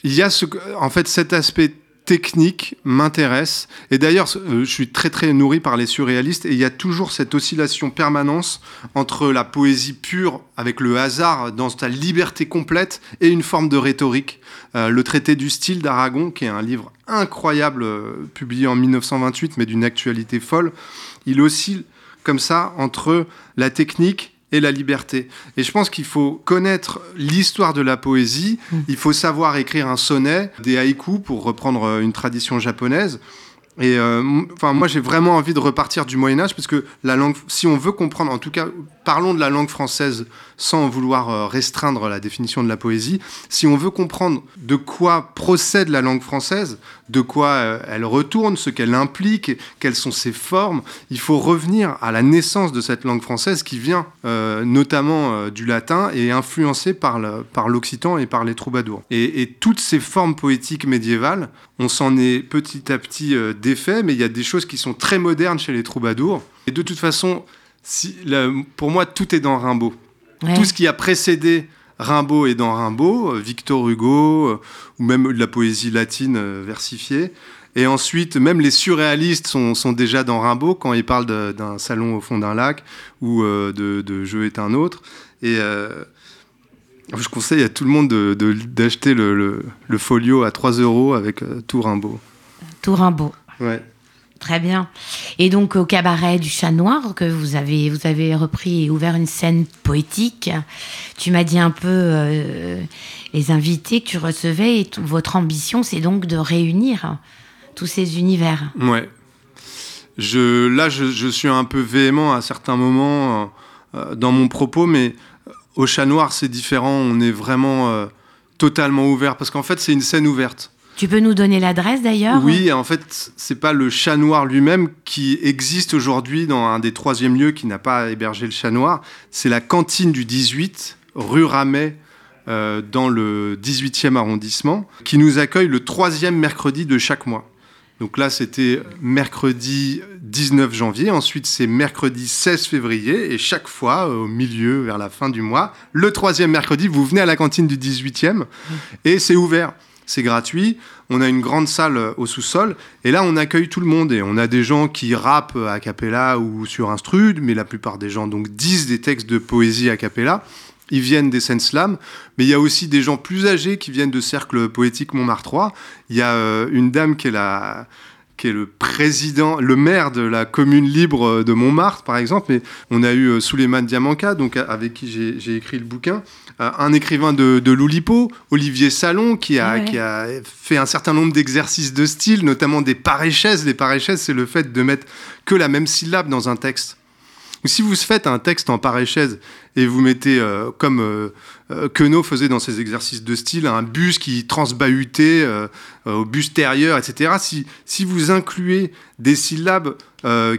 Il y a cet aspect technique m'intéresse. Et d'ailleurs, je suis très nourri par les surréalistes, et il y a toujours cette oscillation permanente entre la poésie pure, avec le hasard, dans sa liberté complète, et une forme de rhétorique. Le traité du style d'Aragon, qui est un livre incroyable, publié en 1928, mais d'une actualité folle, il oscille comme ça entre la technique et la liberté. Et je pense qu'il faut connaître l'histoire de la poésie, il faut savoir écrire un sonnet, des haïkus, pour reprendre une tradition japonaise. Et moi, j'ai vraiment envie de repartir du Moyen-Âge, parce que la langue, si on veut comprendre, en tout cas, parlons de la langue française sans vouloir restreindre la définition de la poésie. Si on veut comprendre de quoi procède la langue française, de quoi elle retourne, ce qu'elle implique, quelles sont ses formes, il faut revenir à la naissance de cette langue française qui vient notamment du latin et influencée par l'occitan et par les troubadours. Et toutes ces formes poétiques médiévales, on s'en est petit à petit défait, mais il y a des choses qui sont très modernes chez les troubadours. Et de toute façon, pour moi, tout est dans Rimbaud. Ouais. Tout ce qui a précédé Rimbaud est dans Rimbaud, Victor Hugo, ou même de la poésie latine versifiée. Et ensuite, même les surréalistes sont déjà dans Rimbaud, quand ils parlent d'un salon au fond d'un lac, ou de Je est un autre. Et je conseille à tout le monde d'acheter le folio à 3 € avec tout Rimbaud. Tout Rimbaud. Ouais. Très bien. Et donc, au cabaret du Chat Noir, que vous avez repris et ouvert une scène poétique, tu m'as dit un peu les invités que tu recevais, et votre ambition, c'est donc de réunir tous ces univers. Ouais. Je suis un peu véhément à certains moments dans mon propos, mais au Chat Noir, c'est différent. On est vraiment totalement ouvert, parce qu'en fait, c'est une scène ouverte. Tu peux nous donner l'adresse d'ailleurs ? Oui, en fait, c'est pas le Chat Noir lui-même qui existe aujourd'hui dans un des 3e lieux qui n'a pas hébergé le Chat Noir. C'est la cantine du 18, rue Ramet, dans le 18e arrondissement, qui nous accueille le 3e mercredi de chaque mois. Donc là, c'était mercredi 19 janvier. Ensuite, c'est mercredi 16 février. Et chaque fois, au milieu, vers la fin du mois, le 3e mercredi, vous venez à la cantine du 18e et c'est ouvert. C'est gratuit, on a une grande salle au sous-sol, et là on accueille tout le monde, et on a des gens qui rappent a cappella ou sur instru, mais la plupart des gens donc disent des textes de poésie a cappella, ils viennent des scènes slam, mais il y a aussi des gens plus âgés qui viennent de cercles poétiques Montmartre 3, il y a une dame qui est le maire de la commune libre de Montmartre, par exemple. Mais on a eu Souleymane Diamanka, donc avec qui j'ai écrit le bouquin, un écrivain de l'Oulipo, Olivier Salon, qui a fait un certain nombre d'exercices de style, notamment des paréchèses. Les paréchèses, c'est le fait de mettre que la même syllabe dans un texte. Si vous faites un texte en paréchèse et vous mettez, comme Queneau faisait dans ses exercices de style, un bus qui transbahutait au bus terrier, etc. Si vous incluez des syllabes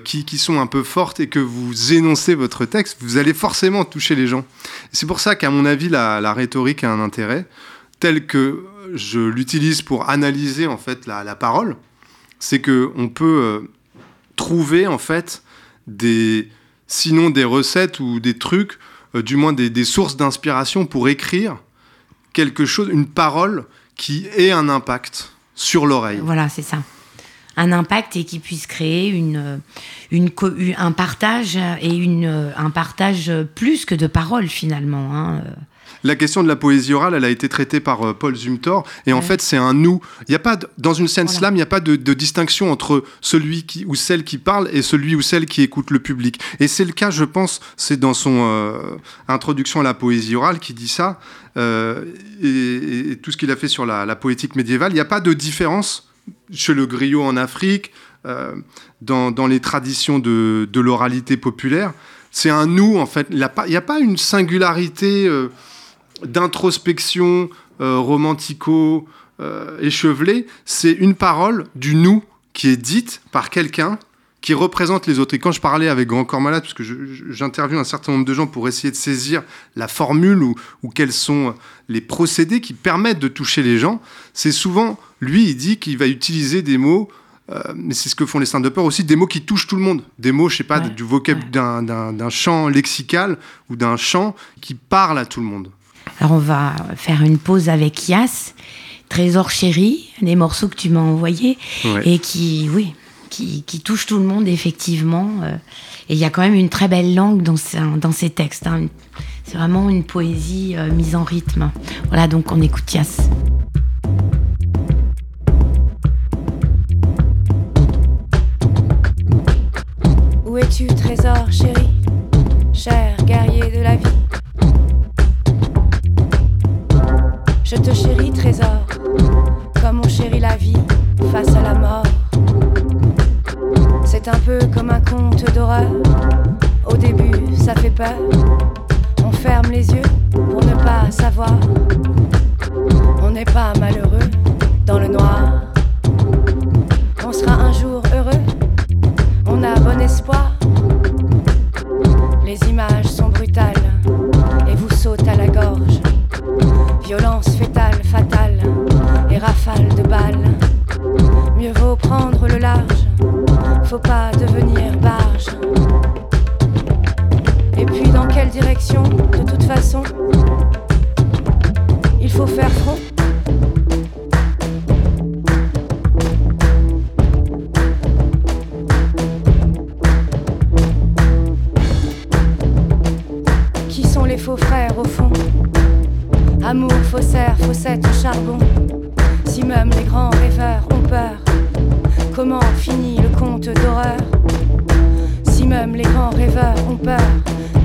qui sont un peu fortes et que vous énoncez votre texte, vous allez forcément toucher les gens. C'est pour ça qu'à mon avis, la rhétorique a un intérêt, tel que je l'utilise pour analyser en fait la parole. C'est qu'on peut trouver en fait sinon des recettes ou des trucs, du moins des sources d'inspiration pour écrire quelque chose, une parole qui ait un impact sur l'oreille. Voilà, c'est ça. Un impact, et qui puisse créer un partage, et un partage plus que de paroles finalement. Hein. La question de la poésie orale, elle a été traitée par Paul Zumthor, et en fait, c'est un nous. Il y a pas dans une scène slam, il n'y a pas de distinction entre celui qui ou celle qui parle et celui ou celle qui écoute le public. Et c'est le cas, je pense, c'est dans son introduction à la poésie orale qui dit ça, et tout ce qu'il a fait sur la poétique médiévale. Il n'y a pas de différence chez le griot en Afrique, dans les traditions de l'oralité populaire. C'est un nous, en fait. Il n'y a pas une singularité d'introspection romantico échevelée, c'est une parole du nous qui est dite par quelqu'un qui représente les autres. Et quand je parlais avec Grand Corps Malade, parce que j'interviewe un certain nombre de gens pour essayer de saisir la formule ou quels sont les procédés qui permettent de toucher les gens, c'est souvent, lui, il dit qu'il va utiliser des mots, mais c'est ce que font les stand-uppers aussi, des mots qui touchent tout le monde, des mots, je sais pas, du vocabulaire, d'un champ lexical ou d'un champ qui parle à tout le monde. Alors, on va faire une pause avec Yass. Trésor chéri, les morceaux que tu m'as envoyés, ouais. Et qui touchent tout le monde, effectivement. Et il y a quand même une très belle langue dans ces textes. Hein. C'est vraiment une poésie mise en rythme. Voilà, donc on écoute Yass. Où es-tu, trésor chéri, cher guerrier de la vie? Je te chéris, trésor, comme on chérit la vie face à la mort. C'est un peu comme un conte d'horreur. Au début, ça fait peur. On ferme les yeux pour ne pas savoir. On n'est pas malheureux dans le noir. On sera un jour heureux. On a bon espoir. Les images sont brutales et vous sautent à la gorge. Violence fétale, fatale et rafale de balles. Mieux vaut prendre le large, faut pas devenir barge. Et puis dans quelle direction, de toute façon, il faut faire front. Qui sont les faux frères au fond? Amour, faussaire, faussette, charbon. Si même les grands rêveurs ont peur, comment finit le conte d'horreur? Si même les grands rêveurs ont peur,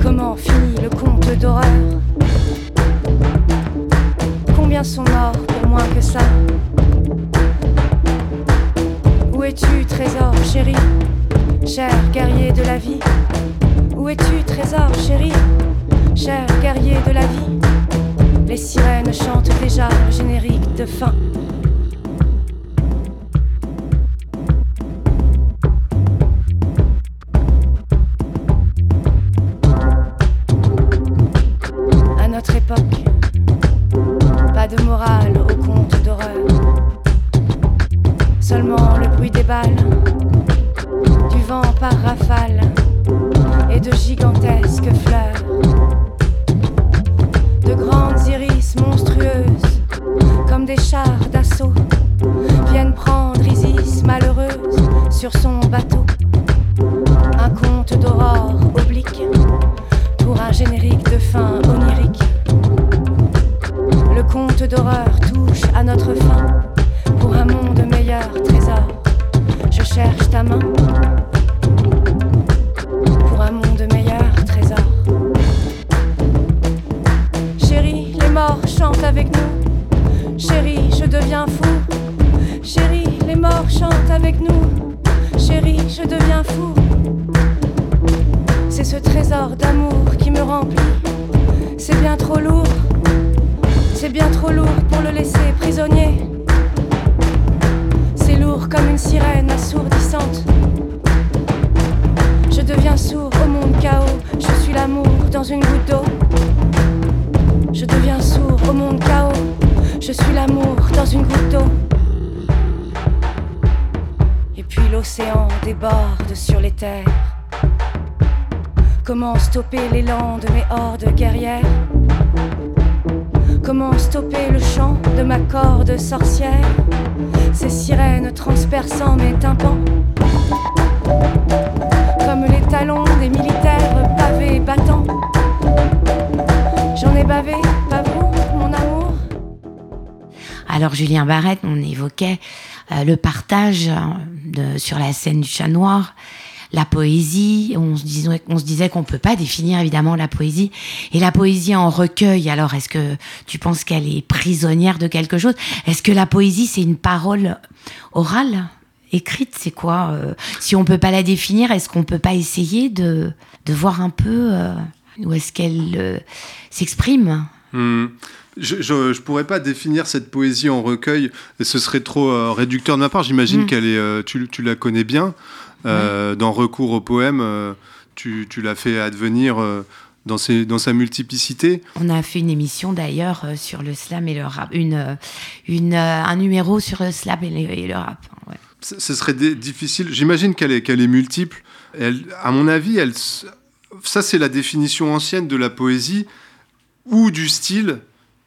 comment finit le conte d'horreur? Combien sont morts pour moins que ça? Où es-tu, trésor chéri, cher guerrier de la vie? Où es-tu, trésor chéri, cher guerrier de la vie? Les sirènes chantent déjà le générique de fin. À notre époque, pas de morale aux contes d'horreur. Seulement le bruit des balles, du vent par rafale et de gigantesques fleurs. De grandes iris monstrueuses, comme des chars d'assaut, viennent prendre Isis malheureuse sur son bateau. Un conte d'aurore oblique, pour un générique de fin onirique. Le conte d'horreur touche à notre fin, pour un monde meilleur, trésor. Je cherche ta main, pour un monde meilleur, trésor. Chante avec nous, chérie, je deviens fou. Chérie, les morts chantent avec nous. Chérie, je deviens fou. C'est ce trésor d'amour qui me remplit. C'est bien trop lourd. C'est bien trop lourd pour le laisser prisonnier. C'est lourd comme une sirène assourdissante. Je deviens sourd au monde chaos. Je suis l'amour dans une goutte d'eau. Je deviens sourd au monde chaos. Je suis l'amour dans une goutte d'eau. Et puis l'océan déborde sur les terres. Comment stopper l'élan de mes hordes guerrières? Comment stopper le chant de ma corde sorcière? Ces sirènes transperçant mes tympans, comme les talons des militaires pavés battants. J'en ai bavé, pas vous, mon amour. Alors Julien Barret, on évoquait le partage sur la scène du Chat Noir, la poésie. On se disait qu'on ne peut pas définir évidemment la poésie. Et la poésie en recueil, alors est-ce que tu penses qu'elle est prisonnière de quelque chose? Est-ce que la poésie, c'est une parole orale, écrite? C'est quoi? Si on ne peut pas la définir, est-ce qu'on ne peut pas essayer de voir un peu... Ou est-ce qu'elle s'exprime? Je pourrais pas définir cette poésie en recueil. Ce serait trop réducteur de ma part. J'imagine qu'elle est. Tu la connais bien. Dans Recours au poème, tu l'as fait advenir dans sa multiplicité. On a fait une émission d'ailleurs sur le slam et le rap. Un numéro sur le slam et le rap. Ouais. Ce serait difficile. J'imagine qu'elle est multiple. À mon avis, elle. Ça, c'est la définition ancienne de la poésie ou du style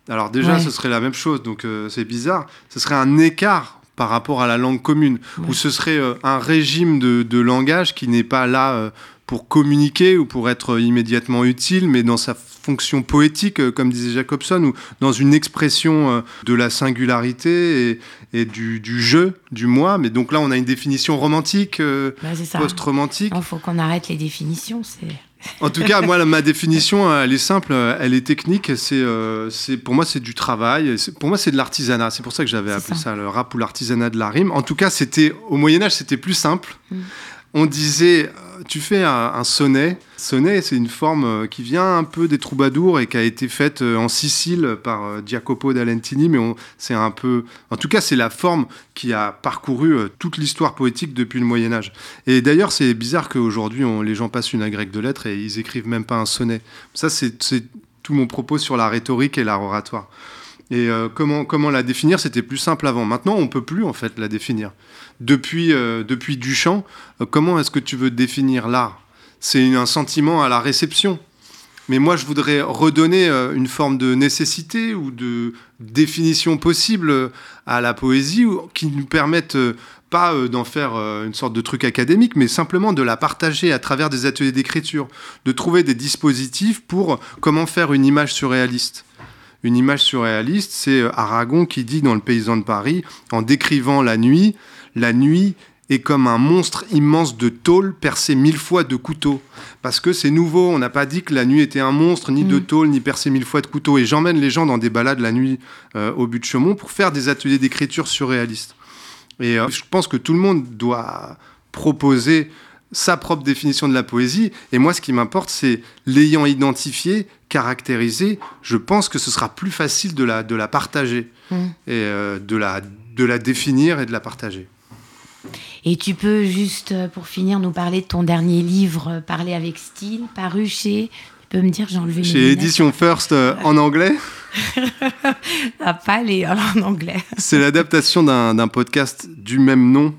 Alors déjà, ce serait la même chose, donc c'est bizarre. Ce serait un écart par rapport à la langue commune, ou ce serait un régime de langage qui n'est pas là pour communiquer ou pour être immédiatement utile, mais dans sa fonction poétique, comme disait Jacobson, ou dans une expression de la singularité et du jeu, du moi. Mais donc là, on a une définition romantique, post-romantique. Il faut qu'on arrête les définitions, c'est... En tout cas, moi, ma définition, elle est simple, elle est technique. C'est, pour moi, c'est du travail. Pour moi, c'est de l'artisanat. C'est pour ça que j'avais appelé ça le rap ou l'artisanat de la rime. En tout cas, c'était, au Moyen-Âge, c'était plus simple. On disait, tu fais un sonnet. Sonnet, c'est une forme qui vient un peu des troubadours et qui a été faite en Sicile par Jacopo d'Alentini. Mais c'est un peu... En tout cas, c'est la forme qui a parcouru toute l'histoire poétique depuis le Moyen-Âge. Et d'ailleurs, c'est bizarre qu'aujourd'hui, les gens passent une agrègue de lettres et ils écrivent même pas un sonnet. Ça, c'est tout mon propos sur la rhétorique et l'art oratoire. Et comment la définir ? C'était plus simple avant. Maintenant, on ne peut plus, en fait, la définir. Depuis Duchamp, comment est-ce que tu veux définir l'art ? C'est un sentiment à la réception. Mais moi, je voudrais redonner une forme de nécessité ou de définition possible à la poésie qui nous permette pas d'en faire une sorte de truc académique, mais simplement de la partager à travers des ateliers d'écriture, de trouver des dispositifs pour comment faire une image surréaliste. Une image surréaliste, c'est Aragon qui dit dans Le Paysan de Paris, en décrivant la nuit est comme un monstre immense de tôle percé 1000 fois de couteaux. Parce que c'est nouveau, on n'a pas dit que la nuit était un monstre, ni de tôle, ni percé 1000 fois de couteaux. Et j'emmène les gens dans des balades la nuit au Buttes-Chaumont pour faire des ateliers d'écriture surréaliste. Et je pense que tout le monde doit proposer sa propre définition de la poésie. Et moi, ce qui m'importe, c'est l'ayant identifié, caractérisé. Je pense que ce sera plus facile de la partager et de la définir et de la partager. Et tu peux juste, pour finir, nous parler de ton dernier livre, Parler avec style, paru chez... Tu peux me dire, j'ai enlevé... Chez Édition First, en anglais. Ça pas les... Alors, en anglais. C'est l'adaptation d'un podcast du même nom,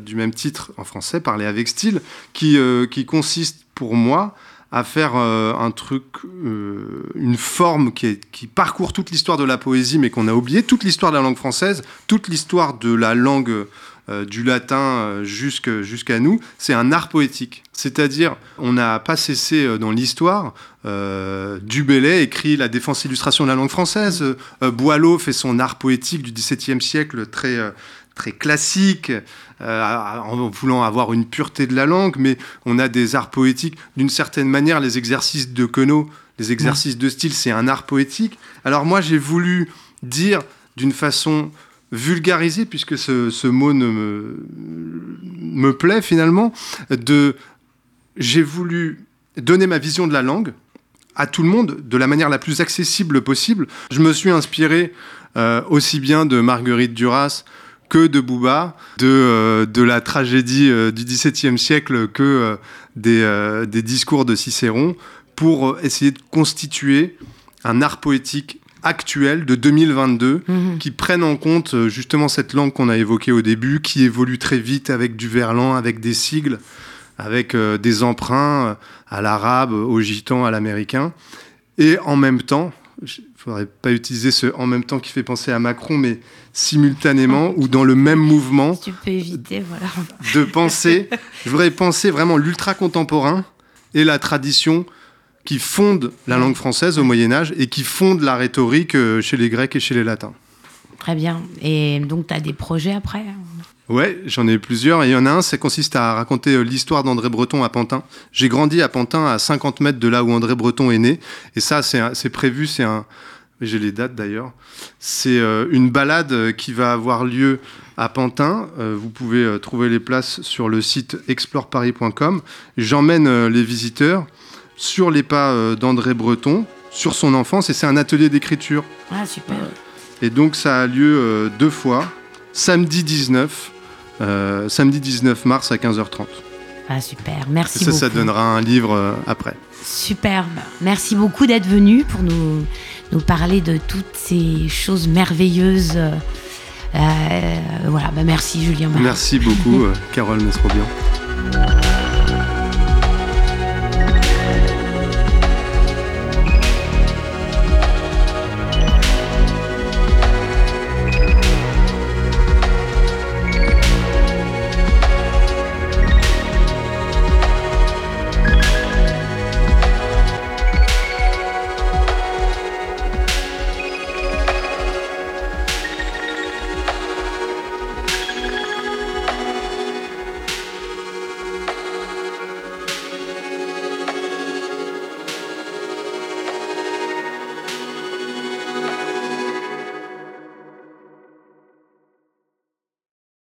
du même titre en français, Parler avec style, qui consiste pour moi à faire un truc, une forme qui parcourt toute l'histoire de la poésie, mais qu'on a oublié, toute l'histoire de la langue française, toute l'histoire de la langue... du latin jusqu'à nous, c'est un art poétique. C'est-à-dire, on n'a pas cessé dans l'histoire. Du Bellay écrit la défense illustration de la langue française. Boileau fait son art poétique du XVIIe siècle très, très classique, en voulant avoir une pureté de la langue. Mais on a des arts poétiques. D'une certaine manière, les exercices de Queneau, les exercices de style, c'est un art poétique. Alors moi, j'ai voulu dire d'une façon... vulgariser, puisque ce mot ne me plaît finalement, j'ai voulu donner ma vision de la langue à tout le monde de la manière la plus accessible possible. Je me suis inspiré aussi bien de Marguerite Duras que de Booba, de la tragédie du XVIIe siècle que des discours de Cicéron pour essayer de constituer un art poétique actuelle de 2022 qui prennent en compte justement cette langue qu'on a évoquée au début, qui évolue très vite avec du verlan, avec des sigles, avec des emprunts à l'arabe, au gitan, à l'américain. Et en même temps, il ne faudrait pas utiliser ce « en même temps » qui fait penser à Macron, mais simultanément ou dans le même mouvement. Tu peux éviter, voilà. De penser, je voudrais penser vraiment l'ultra-contemporain et la tradition qui fonde la langue française au Moyen-Âge et qui fonde la rhétorique chez les Grecs et chez les Latins. Très bien. Et donc, tu as des projets après ? Ouais, j'en ai plusieurs. Et il y en a un, ça consiste à raconter l'histoire d'André Breton à Pantin. J'ai grandi à Pantin, à 50 mètres de là où André Breton est né. Et ça, c'est prévu, j'ai les dates d'ailleurs. C'est une balade qui va avoir lieu à Pantin. Vous pouvez trouver les places sur le site exploreparis.com. J'emmène les visiteurs sur les pas d'André Breton, sur son enfance, et c'est un atelier d'écriture. Ah, super. Et donc, ça a lieu 2 fois, samedi 19 mars à 15h30. Ah, super, merci beaucoup. Ça donnera un livre après. Superbe. Merci beaucoup d'être venu pour nous parler de toutes ces choses merveilleuses. Voilà, merci Julien Barret. Merci beaucoup, Carole Mesrobian.